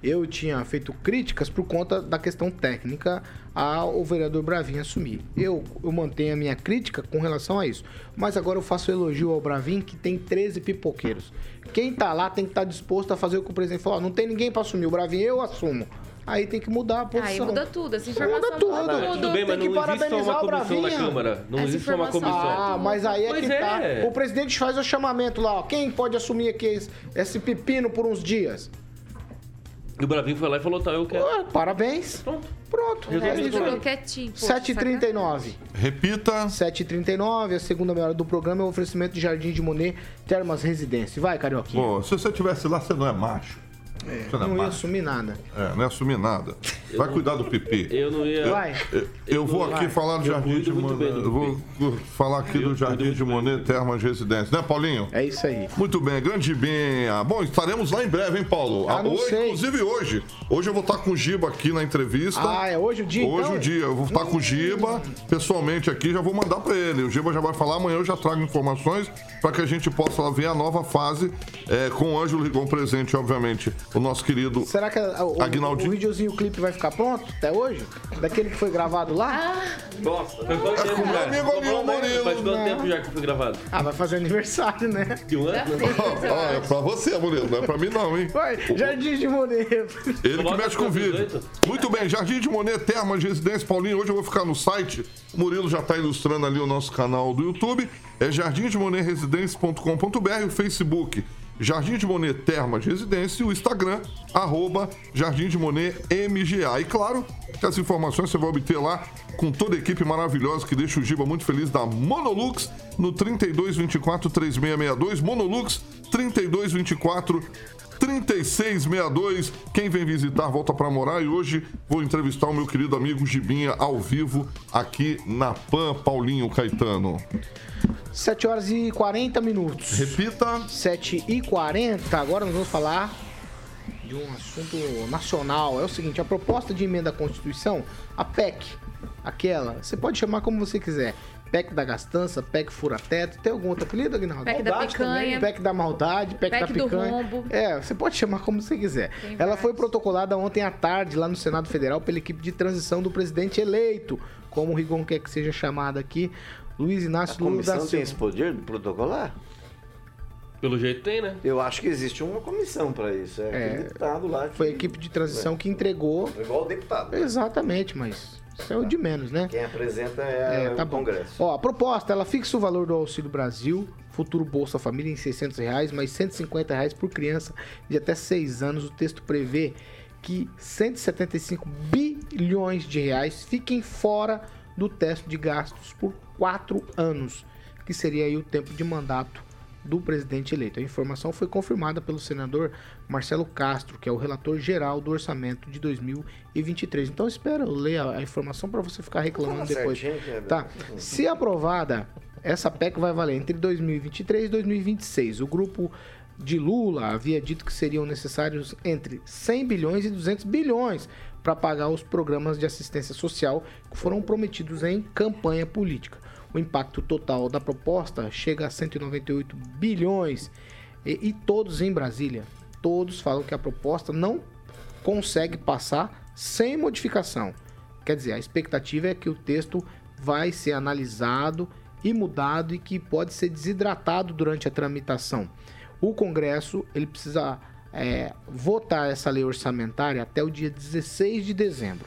eu tinha feito críticas por conta da questão técnica ao vereador Bravin assumir. Eu mantenho a minha crítica com relação a isso. Mas agora eu faço elogio ao Bravin, que tem 13 pipoqueiros. Quem tá lá tem que estar disposto a fazer o que o presidente falou. Não tem ninguém para assumir. O Bravin eu assumo. Aí tem que mudar a posição. Aí muda tudo, essa informação. Muda tudo. Tudo bem, tem mas que não existe só uma comissão da Câmara. Não existe só uma comissão. Ah, mas aí tá. O presidente faz o chamamento lá, ó. Quem pode assumir aqui esse pepino por uns dias? E o Bravin foi lá e falou, tá, eu quero. Parabéns. Pronto. Ficou quietinho. 7h39. Repita. 7h39, a segunda meia hora do programa é o oferecimento de Jardim de Monet, Termas Residência. Vai, Carioquinha. Pô, se você estivesse lá, você não é macho. Não ia assumir nada. Não ia assumir nada. Vai cuidar do pipi. Eu não ia. Vai. Eu vou aqui falar do Jardim de Monet. Eu vou falar aqui do Jardim de Monet, Termas Residência. Né, Paulinho? É isso aí. Muito bem, grande bem. Bom, estaremos lá em breve, hein, Paulo? Inclusive hoje. Hoje eu vou estar com o Giba aqui na entrevista. É hoje o dia? Hoje o dia. Eu vou estar com o Giba pessoalmente aqui, já vou mandar pra ele. O Giba já vai falar, amanhã eu já trago informações para que a gente possa lá ver a nova fase com o Ângelo Rigon presente, obviamente. O nosso querido Aguinaldinho. Será que o videozinho, o clipe vai ficar ficar pronto até hoje? Daquele que foi gravado lá? Nossa, foi quanto tempo, Murilo? Faz quanto tempo já que foi gravado? Ah, vai fazer aniversário, né? De um ano? É pra você, Murilo, não é pra mim não, hein? Vai, Jardim de Monet. Ele que mexe com o vídeo. Muito bem, Jardim de Monet, Termas de Residência, Paulinho, hoje eu vou ficar no site. O Murilo já tá ilustrando ali o nosso canal do YouTube. É jardimdemonetresidência.com.br, o Facebook Jardim de Monet Termas de Residência e o Instagram, @JardimDeMonetMGA. E claro, as informações você vai obter lá com toda a equipe maravilhosa que deixa o Giba muito feliz da Monolux no 3224-3662, Monolux 3224-3662. Quem vem visitar volta para morar e hoje vou entrevistar o meu querido amigo Gibinha ao vivo aqui na Pan, Paulinho Caetano. 7h40. Repita. 7h40. Agora nós vamos falar de um assunto nacional. É o seguinte, a proposta de emenda à Constituição, a PEC, aquela, você pode chamar como você quiser. PEC da gastança, PEC fura-teto, tem algum outro apelido, Aguinaldo? PEC da picanha. Também. PEC da maldade, PEC da picanha. Do rombo. É, você pode chamar como você quiser. Ela foi protocolada ontem à tarde lá no Senado Federal pela equipe de transição do presidente eleito, como o Rigon quer que seja chamado aqui, Luiz Inácio Lula da Silva. A comissão tem esse poder de protocolar? Pelo jeito tem, né? Eu acho que existe uma comissão para isso. É, deputado lá. Foi a equipe de transição que entregou. Igual o deputado. Exatamente, mas isso é o de menos, né? Quem apresenta é o Congresso. Ó, a proposta, ela fixa o valor do Auxílio Brasil, futuro Bolsa Família, em R$600, mais R$150 por criança de até 6 anos. O texto prevê que R$175 bilhões fiquem fora do teto de gastos por 4 anos, que seria aí o tempo de mandato do presidente eleito. A informação foi confirmada pelo senador Marcelo Castro, que é o relator geral do orçamento de 2023. Então espera eu ler a informação para você ficar reclamando depois. Tá? Se aprovada, essa PEC vai valer entre 2023 e 2026. O grupo de Lula havia dito que seriam necessários entre 100 bilhões e 200 bilhões para pagar os programas de assistência social que foram prometidos em campanha política. O impacto total da proposta chega a 198 bilhões e todos em Brasília. Todos falam que a proposta não consegue passar sem modificação. Quer dizer, a expectativa é que o texto vai ser analisado e mudado e que pode ser desidratado durante a tramitação. O Congresso ele precisa votar essa lei orçamentária até o dia 16 de dezembro.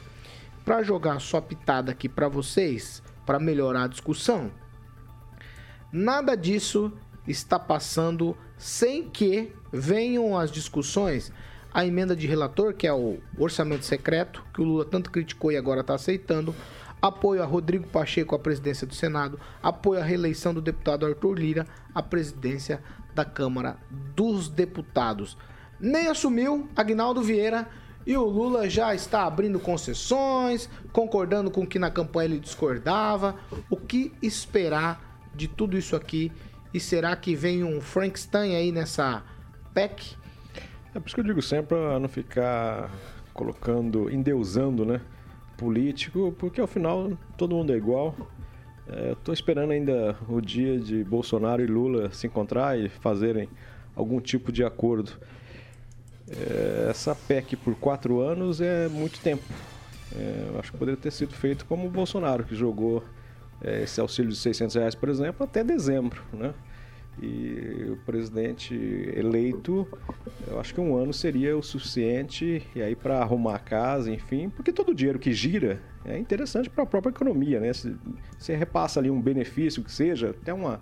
Para jogar só pitada aqui para vocês, para melhorar a discussão, nada disso está passando sem que venham às discussões a emenda de relator, que é o orçamento secreto, que o Lula tanto criticou e agora está aceitando, apoio a Rodrigo Pacheco à presidência do Senado, apoio à reeleição do deputado Arthur Lira à presidência da Câmara dos Deputados. Nem assumiu Aguinaldo Vieira e o Lula já está abrindo concessões, concordando com o que na campanha ele discordava. O que esperar de tudo isso aqui? E será que vem um Frankenstein aí nessa PEC? É por isso que eu digo sempre para não ficar colocando, endeusando, né, político, porque ao final todo mundo é igual. Estou esperando ainda o dia de Bolsonaro e Lula se encontrar e fazerem algum tipo de acordo. Essa PEC por 4 anos é muito tempo. Eu acho que poderia ter sido feito como o Bolsonaro, que jogou esse auxílio de R$600, por exemplo, até dezembro, né? E o presidente eleito, eu acho que 1 ano seria o suficiente, e aí para arrumar a casa, enfim, porque todo o dinheiro que gira é interessante para a própria economia, né? Você repassa ali um benefício que seja, até uma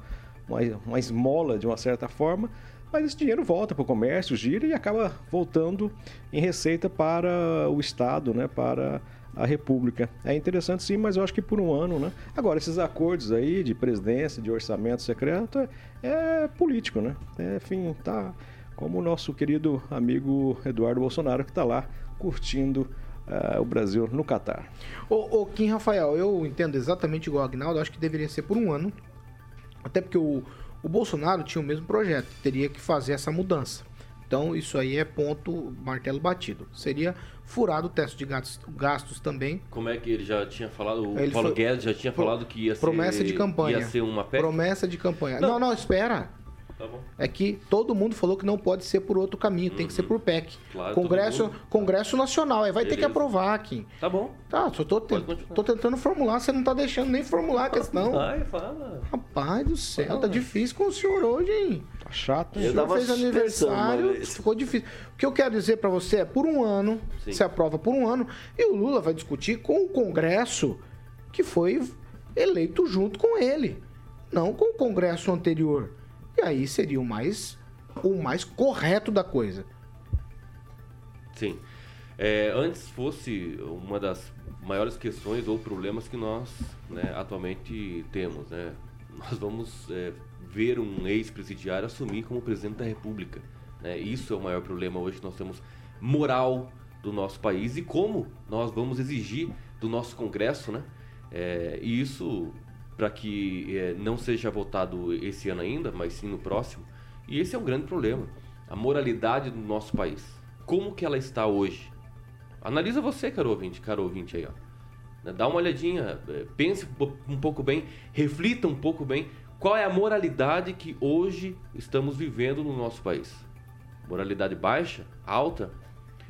esmola de uma certa forma, mas esse dinheiro volta para o comércio, gira e acaba voltando em receita para o Estado, né? Para a República. É interessante sim, mas eu acho que por 1 ano, né? Agora, esses acordos aí de presidência, de orçamento secreto, é político, né? Enfim, tá como o nosso querido amigo Eduardo Bolsonaro, que está lá curtindo o Brasil no Catar. Ô Kim Rafael, eu entendo exatamente igual a Aguinaldo, acho que deveria ser por 1 ano, até porque o Bolsonaro tinha o mesmo projeto, teria que fazer essa mudança. Então, isso aí é ponto, martelo batido. Seria furado o teto de gastos também. Como é que ele já tinha falado, o Paulo Guedes já tinha falado que ia ser uma PEC? Promessa de campanha. Não, espera. Tá bom. É que todo mundo falou que não pode ser por outro caminho, tem que ser por PEC. Claro, Congresso Nacional, aí vai ter que aprovar aqui. Tá bom. Tá, só tô tentando formular, você não tá deixando nem formular a questão. Vai, fala. Rapaz do céu, tá difícil com o senhor hoje, hein? Tá chato. O senhor fez aniversário, ficou difícil. O que eu quero dizer pra você é, por um ano, você aprova por um ano, e o Lula vai discutir com o Congresso que foi eleito junto com ele, não com o Congresso anterior. E aí seria o mais correto da coisa. Sim. Antes fosse uma das maiores questões ou problemas que nós, né, atualmente temos. Né? Nós vamos ver um ex-presidiário assumir como presidente da República. Né? Isso é o maior problema hoje. Nós temos moral do nosso país e como nós vamos exigir do nosso Congresso, né? E isso para que não seja votado esse ano ainda, mas sim no próximo. E esse é um grande problema. A moralidade do nosso país. Como que ela está hoje? Analisa você, caro ouvinte aí, ó. Dá uma olhadinha, pense um pouco bem, reflita um pouco bem qual é a moralidade que hoje estamos vivendo no nosso país. Moralidade baixa? Alta?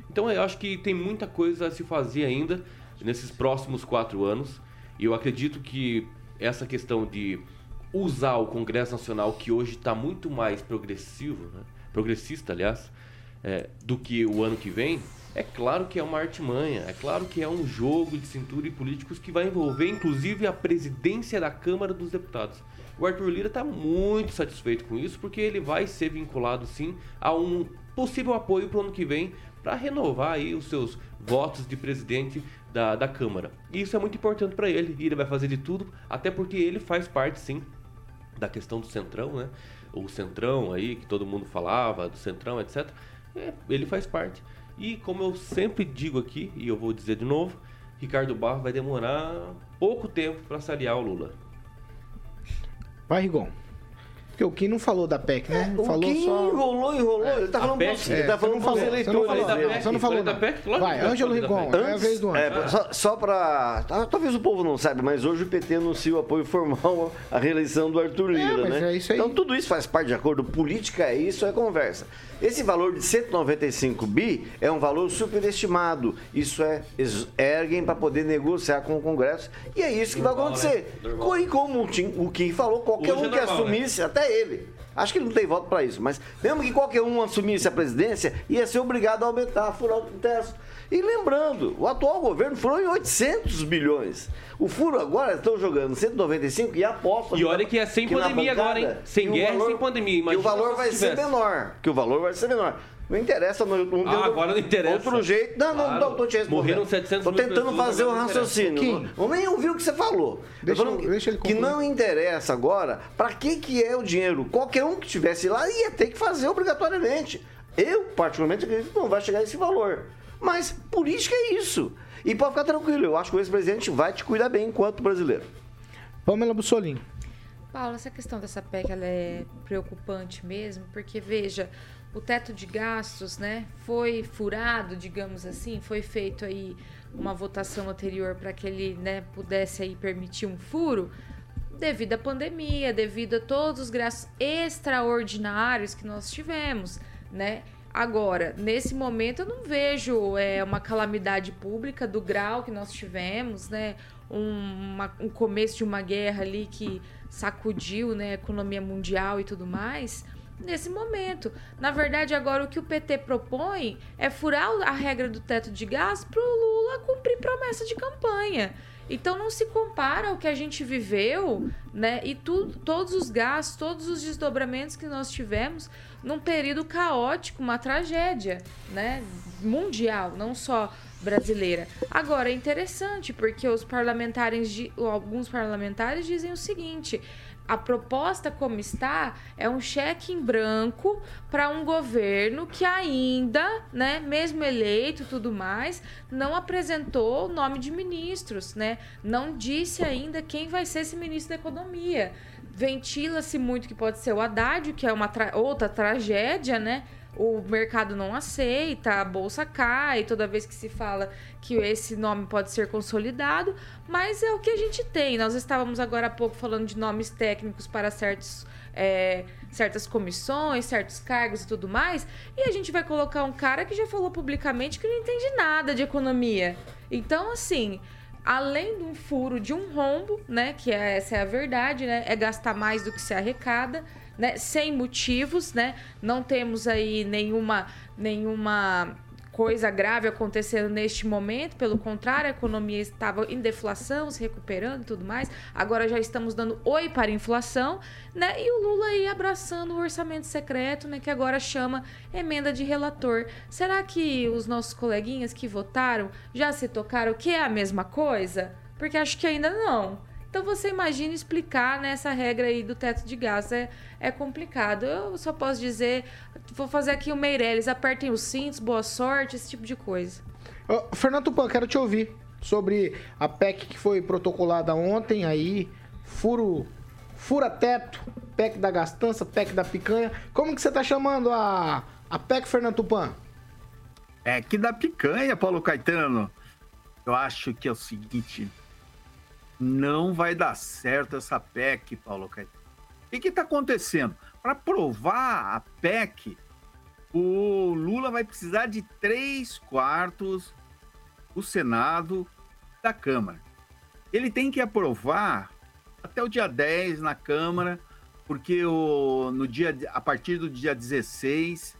Então eu acho que tem muita coisa a se fazer ainda nesses próximos 4 anos. E eu acredito que essa questão de usar o Congresso Nacional, que hoje está muito mais progressivo, né? Progressista, aliás, do que o ano que vem, é claro que é uma artimanha, é claro que é um jogo de cintura e políticos que vai envolver, inclusive, a presidência da Câmara dos Deputados. O Arthur Lira está muito satisfeito com isso, porque ele vai ser vinculado, sim, a um possível apoio para o ano que vem, para renovar aí os seus votos de presidente da Câmara. E isso é muito importante para ele, e ele vai fazer de tudo, até porque ele faz parte, sim, da questão do Centrão, né? O Centrão aí, que todo mundo falava, do Centrão, etc. Ele faz parte. E como eu sempre digo aqui, e eu vou dizer de novo, Ricardo Barros vai demorar pouco tempo para saliar o Lula. Vai, Rigon. Porque o Kim não falou da PEC, né? Falou Kim só... enrolou. Ele tá falando PEC, ele tá falando para os eleitores. Você não falou da PEC? Vai, Ângelo Rigon, é a vez do Ângelo. Só para... Talvez o povo não saiba, mas hoje o PT anuncia o apoio formal à reeleição do Arthur Lira, né? É isso aí. Então tudo isso faz parte de acordo. Política é isso, é conversa. Esse valor de 195 bi é um valor superestimado. Isso é... erguem para poder negociar com o Congresso. E é isso que vai acontecer. E como o Kim falou, qualquer um que assumisse, até ele. Acho que ele não tem voto para isso, mas mesmo que qualquer um assumisse a presidência, ia ser obrigado a aumentar, furar o teto. E lembrando, o atual governo furou em 800 bilhões. O furo agora, estão jogando 195 e aposta... E olha que é sem pandemia agora, hein? Sem guerra e sem pandemia. Imagina que o valor vai ser menor. Não interessa. Agora não interessa. Outro jeito. Não, estou te respondendo. Morreram 700 mil pessoas. Estou tentando fazer um raciocínio. Eu nem ouvi o que você falou. Deixa ele concluir. Que não interessa agora para que é o dinheiro. Qualquer um que estivesse lá ia ter que fazer obrigatoriamente. Eu, particularmente, acredito que não vai chegar a esse valor. Mas política é isso. E pode ficar tranquilo. Eu acho que o ex-presidente vai te cuidar bem enquanto brasileiro. Pamela Bussolini. Paulo, essa questão dessa PEC ela é preocupante mesmo, porque, veja... O teto de gastos, né, foi furado, digamos assim, foi feito aí uma votação anterior para que ele, né, pudesse aí permitir um furo devido à pandemia, devido a todos os gastos extraordinários que nós tivemos, né? Agora, nesse momento eu não vejo uma calamidade pública do grau que nós tivemos, né? Um começo de uma guerra ali que sacudiu, né, a economia mundial e tudo mais... Nesse momento, na verdade, agora o que o PT propõe é furar a regra do teto de gás para o Lula cumprir promessa de campanha. Então não se compara ao que a gente viveu, né? E todos os gastos, todos os desdobramentos que nós tivemos num período caótico, uma tragédia, né? Mundial, não só brasileira. Agora é interessante porque alguns parlamentares dizem o seguinte: a proposta como está é um cheque em branco para um governo que ainda, né, mesmo eleito e tudo mais, não apresentou o nome de ministros, né? Não disse ainda quem vai ser esse ministro da Economia. Ventila-se muito que pode ser o Haddad, que é uma outra tragédia, né? O mercado não aceita, a bolsa cai, toda vez que se fala que esse nome pode ser consolidado, mas é o que a gente tem. Nós estávamos agora há pouco falando de nomes técnicos para certos certas comissões, certos cargos e tudo mais, e a gente vai colocar um cara que já falou publicamente que não entende nada de economia. Então, assim, além de um furo, de um rombo, né, que é, essa é a verdade, né, é gastar mais do que se arrecada, né, sem motivos, né, não temos aí nenhuma coisa grave acontecendo neste momento, pelo contrário, a economia estava em deflação, se recuperando e tudo mais, agora já estamos dando oi para a inflação, né, e o Lula aí abraçando o orçamento secreto, né, que agora chama emenda de relator. Será que os nossos coleguinhas que votaram já se tocaram que é a mesma coisa? Porque acho que ainda não. Então você imagina explicar, né, essa regra aí do teto de gastos, é complicado. Eu só posso dizer, vou fazer aqui o Meirelles, apertem os cintos, boa sorte, esse tipo de coisa. Fernando Tupan, quero te ouvir sobre a PEC que foi protocolada ontem aí, fura-teto, PEC da gastança, PEC da picanha. Como que você tá chamando a PEC, Fernando Tupan? PEC da picanha, Paulo Caetano. Eu acho que é o seguinte... Não vai dar certo essa PEC, Paulo Caetano. O que está acontecendo? Para aprovar a PEC, o Lula vai precisar de 3/4 do Senado da Câmara. Ele tem que aprovar até o dia 10 na Câmara, porque a partir do dia 16,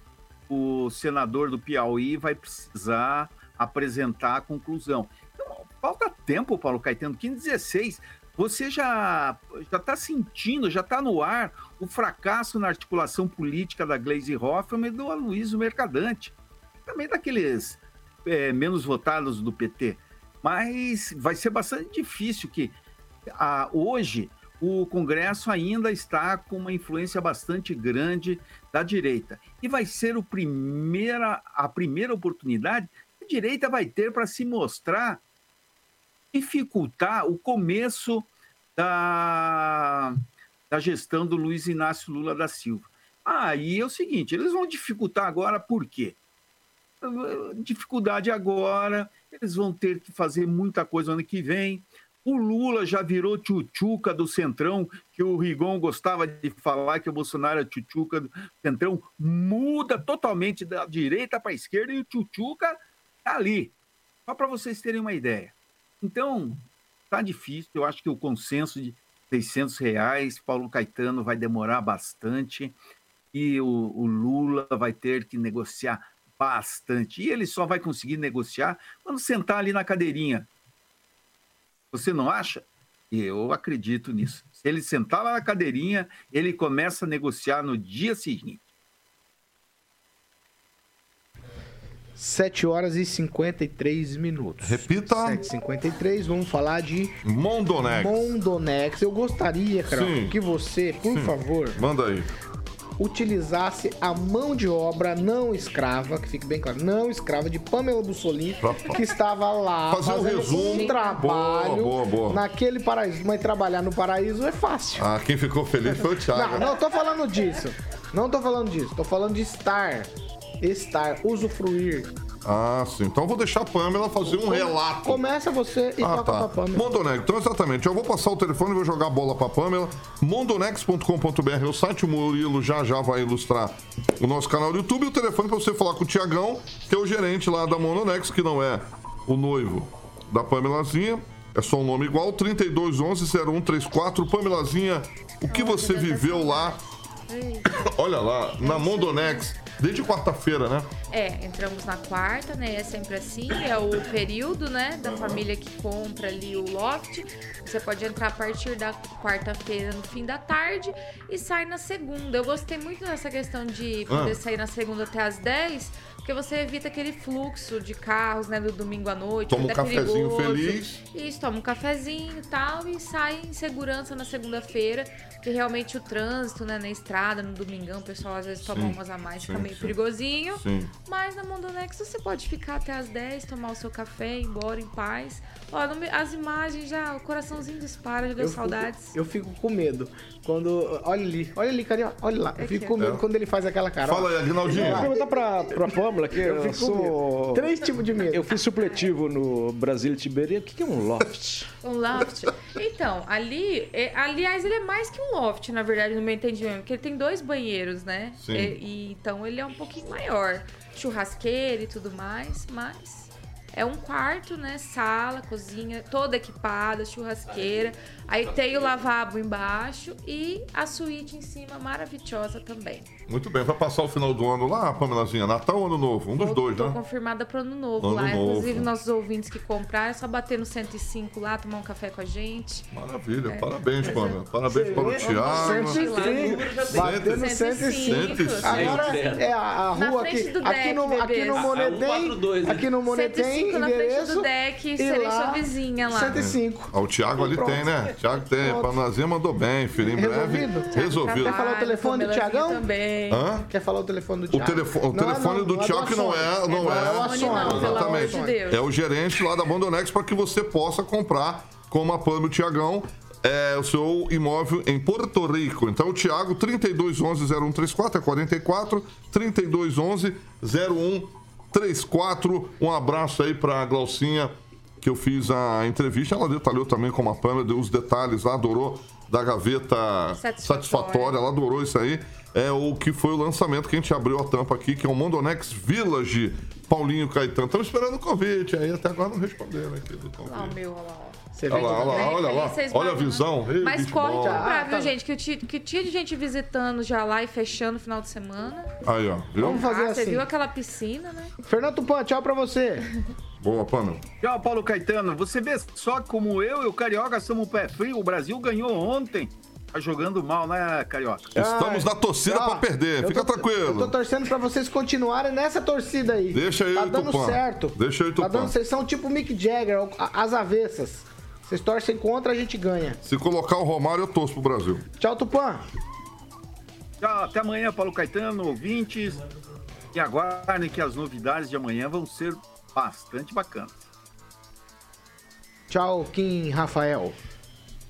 o senador do Piauí vai precisar apresentar a conclusão. Falta tempo, Paulo Caetano, 15h16, você já está sentindo, já está no ar o fracasso na articulação política da Gleisi Hoffmann e do Aloysio Mercadante, também daqueles menos votados do PT, mas vai ser bastante difícil que hoje o Congresso ainda está com uma influência bastante grande da direita e vai ser a primeira oportunidade que a direita vai ter para se mostrar, dificultar o começo da gestão do Luiz Inácio Lula da Silva. Aí é o seguinte, eles vão dificultar agora por quê? Dificuldade agora, eles vão ter que fazer muita coisa ano que vem. O Lula já virou tchutchuca do Centrão, que o Rigon gostava de falar que o Bolsonaro é tchutchuca do Centrão, muda totalmente da direita para a esquerda e o tchutchuca está ali. Só para vocês terem uma ideia. Então, tá difícil, eu acho que o consenso de R$600, Paulo Caetano, vai demorar bastante e o Lula vai ter que negociar bastante. E ele só vai conseguir negociar quando sentar ali na cadeirinha. Você não acha? Eu acredito nisso. Se ele sentar lá na cadeirinha, ele começa a negociar no dia seguinte. 7h53. Repita. 7h53, vamos falar de... Mondonex. Eu gostaria, cara, que você, por favor... Manda aí. Utilizasse a mão de obra não escrava, que fique bem claro, não escrava, de Pamela Bussolini, que estava lá fazendo um trabalho naquele paraíso. Mas trabalhar no paraíso é fácil. Ah, quem ficou feliz foi o Thiago. Não, não tô falando disso. Tô falando de estar, usufruir. Ah, sim. Então eu vou deixar a Pamela fazer um relato. Começa você e toca pra Pamela. Mondonex, então exatamente. Eu vou passar o telefone e vou jogar a bola pra Pamela. Mondonex.com.br é o site. O Murilo já vai ilustrar o nosso canal do YouTube. E o telefone pra você falar com o Tiagão, que é o gerente lá da Mondonex, que não é o noivo da Pamelazinha. É só um nome igual. 3211-0134. Pamelazinha, o que você viveu lá? Olha lá, na Mondonex. Desde quarta-feira, né? Entramos na quarta, né? É sempre assim, é o período, né? Da família que compra ali o loft. Você pode entrar a partir da quarta-feira no fim da tarde e sai na segunda. Eu gostei muito dessa questão de poder sair na segunda até às 10, porque você evita aquele fluxo de carros, né? Do domingo à noite. Toma um cafezinho feliz. Isso, toma um cafezinho e tal e sai em segurança na segunda-feira, porque realmente o trânsito, né? Na estrada, no domingão, o pessoal às vezes toma umas a mais, fica meio perigosinho. Sim. Mas na Mondonex você pode ficar até às 10, tomar o seu café, ir embora em paz. Ó, as imagens já, o coraçãozinho dispara, já deu saudades. Eu fico com medo. Quando... Olha ali, carinha, olha lá. Eu fico com medo quando ele faz aquela cara. Fala aí, Aguinaldinho. Vou perguntar pra Pamela. fórmula aqui. Eu sou... Três tipos de medo. Eu fui supletivo no Brasília Tiberê. O que é um loft? Um loft? Então, ali... aliás, ele é mais que um loft, na verdade, no meu entendimento. Porque ele tem dois banheiros, né? Sim. Então, ele é um pouquinho maior. Churrasqueira e tudo mais, mas... É um quarto, né? Sala, cozinha, toda equipada, churrasqueira. Aí tem o lavabo embaixo e a suíte em cima, maravilhosa também. Muito bem. Vai passar o final do ano lá, Pamelazinha? Natal ou Ano Novo? Um dos dois, né? Estou confirmada para o Ano Novo lá. Inclusive, nossos ouvintes que compraram, é só bater no 105 lá, tomar um café com a gente. Maravilha. Parabéns, Pamela. Parabéns para o Thiago. 105. Bater no 105. Agora é a rua aqui no Monetém. Na frente do deck, serei sua vizinha lá. 105. O Thiago ali tem, né? Thiago tem. Panazinha mandou bem, filho. Em breve. Resolvido. Quer falar o telefone do Thiagão? Também. Hã? Quer falar o telefone do Thiago? O telefone do Thiago que não é. Não é o assunto. Exatamente. É o gerente lá da Mondonex para que você possa comprar com uma PAM do Thiagão. É o seu imóvel em Porto Rico. Então, o Thiago, 3211-0134, é 44, 3211-0134, um abraço aí pra Glaucinha, que eu fiz a entrevista. Ela detalhou também com a Pamela, deu os detalhes lá, adorou, da gaveta satisfatória, ela adorou isso aí. É o que foi o lançamento que a gente abriu a tampa aqui, que é o Mondonex Village, Paulinho Caetano. Estamos esperando o convite aí, até agora não responderam aqui do convite. Olha lá, olha lá, olha a visão. Ei, mas corre comprar, viu, gente? Que tinha de gente visitando já lá e fechando no final de semana. Aí, ó. Viu? Vamos fazer assim. Você viu aquela piscina, né? Fernando Tupan, tchau pra você. Boa, Pano. Tchau, Paulo Caetano. Você vê só como eu e o Carioca somos pé frio. O Brasil ganhou ontem. Tá jogando mal, né, Carioca? Estamos na torcida pra perder. Fica tranquilo. Eu tô torcendo pra vocês continuarem nessa torcida aí. Deixa aí, Tupan. Tá dando certo. Deixa aí, Tupan. Vocês são tipo Mick Jagger, as avessas. Vocês torcem contra, a gente ganha. Se colocar o Romário, eu torço pro Brasil. Tchau, Tupan. Tchau, até amanhã, Paulo Caetano, ouvintes. E aguardem que as novidades de amanhã vão ser bastante bacanas. Tchau, Kim Rafael.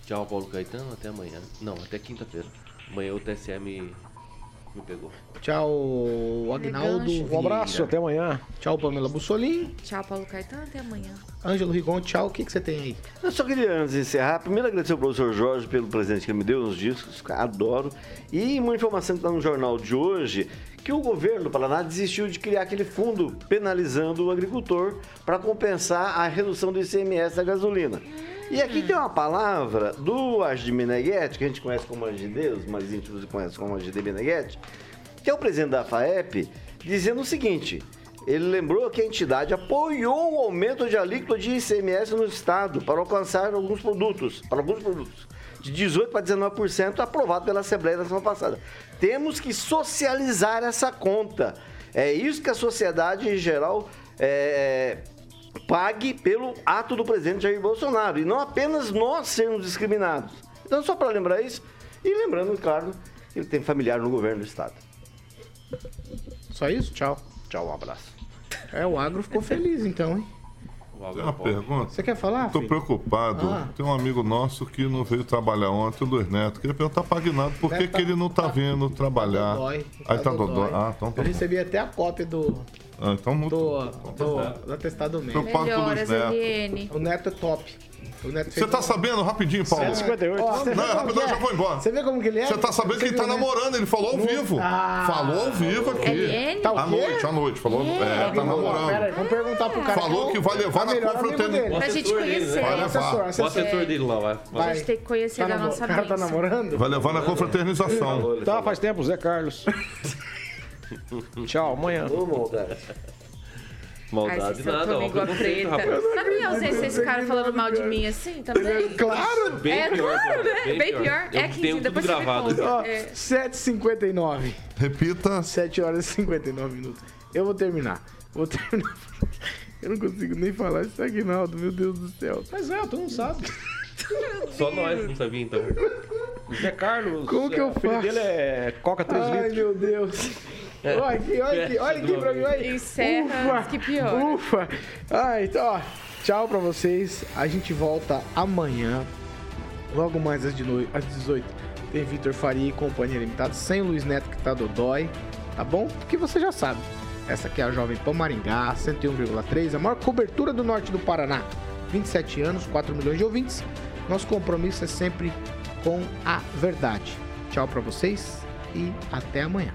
Tchau, Paulo Caetano, até amanhã. Não, até quinta-feira. Amanhã o TSE me pegou. Tchau, Agnaldo. Um abraço, até amanhã. Tchau, Pamela Bussolini. Tchau, Paulo Caetano, até amanhã. Ângelo Rigon, tchau. O que você tem aí? Eu só queria, antes de encerrar, primeiro agradecer ao professor Jorge pelo presente que ele me deu, uns discos, adoro. E uma informação que está no jornal de hoje, que o governo do Paraná desistiu de criar aquele fundo penalizando o agricultor para compensar a redução do ICMS da gasolina. E aqui tem uma palavra do Ágide Meneguette, que a gente conhece como Ágide, os mais íntimos conhecem como Ágide Meneguette, que é o presidente da FAEP, dizendo o seguinte, ele lembrou que a entidade apoiou o aumento de alíquota de ICMS no Estado para alcançar alguns produtos, de 18% para 19%, aprovado pela Assembleia na semana passada. Temos que socializar essa conta. É isso que a sociedade em geral... pague pelo ato do presidente Jair Bolsonaro, e não apenas nós sermos discriminados. Então, só para lembrar isso, e lembrando, claro, que ele tem familiar no governo do Estado. Só isso? Tchau. Tchau, um abraço. O agro ficou feliz, então, hein? Tem uma pergunta. Você quer falar? Estou preocupado. Tem um amigo nosso que não veio trabalhar ontem, o Luiz Neto. Queria perguntar para o Aguinaldo por que ele não está vindo trabalhar. Aí está dodói. Então tá. Eu recebi até a cópia do... então muito do atestado mesmo. Melhoras, Neto. O Neto é top. Você tá sabendo rapidinho, Paulo? 158. Não, rapidão, eu já vou embora. Você vê como que ele é? Você tá sabendo que ele tá namorando, ele falou ao vivo. Falou ao vivo aqui. À noite. Falou, tá namorando. Pera aí, vamos perguntar pro cara. Falou que vai levar na confraternização. Pra gente conhecer. Vai levar. O assessor dele lá, vai. A gente tem que conhecer da nossa vida. O cara tá namorando? Vai levar na confraternização. Tá, faz tempo, Zé Carlos. Tchau, amanhã. Ô, maldade nada, ó. Sabe a ausência desse cara falando mal de mim assim também? Claro! Bem pior. É que tem tudo gravado. 7h59. Repita. 7h59. Eu vou terminar. Eu não consigo nem falar isso aqui, Naldo. Meu Deus do céu. Mas tu não sabe. Só nós não sabia, então. Zé Carlos. Como que eu faço? O filho dele é Coca 3 litros. Ai, meu Deus. Olha aqui pra mim, olha. Encerra, que pior. Ufa. Então, tchau pra vocês. A gente volta amanhã, logo mais às 18h. Tem Vitor Faria e Companhia Limitada, sem Luiz Neto, que tá dodói. Tá bom? Porque você já sabe. Essa aqui é a Jovem Pan Maringá, 101,3, a maior cobertura do norte do Paraná. 27 anos, 4 milhões de ouvintes. Nosso compromisso é sempre com a verdade. Tchau pra vocês e até amanhã.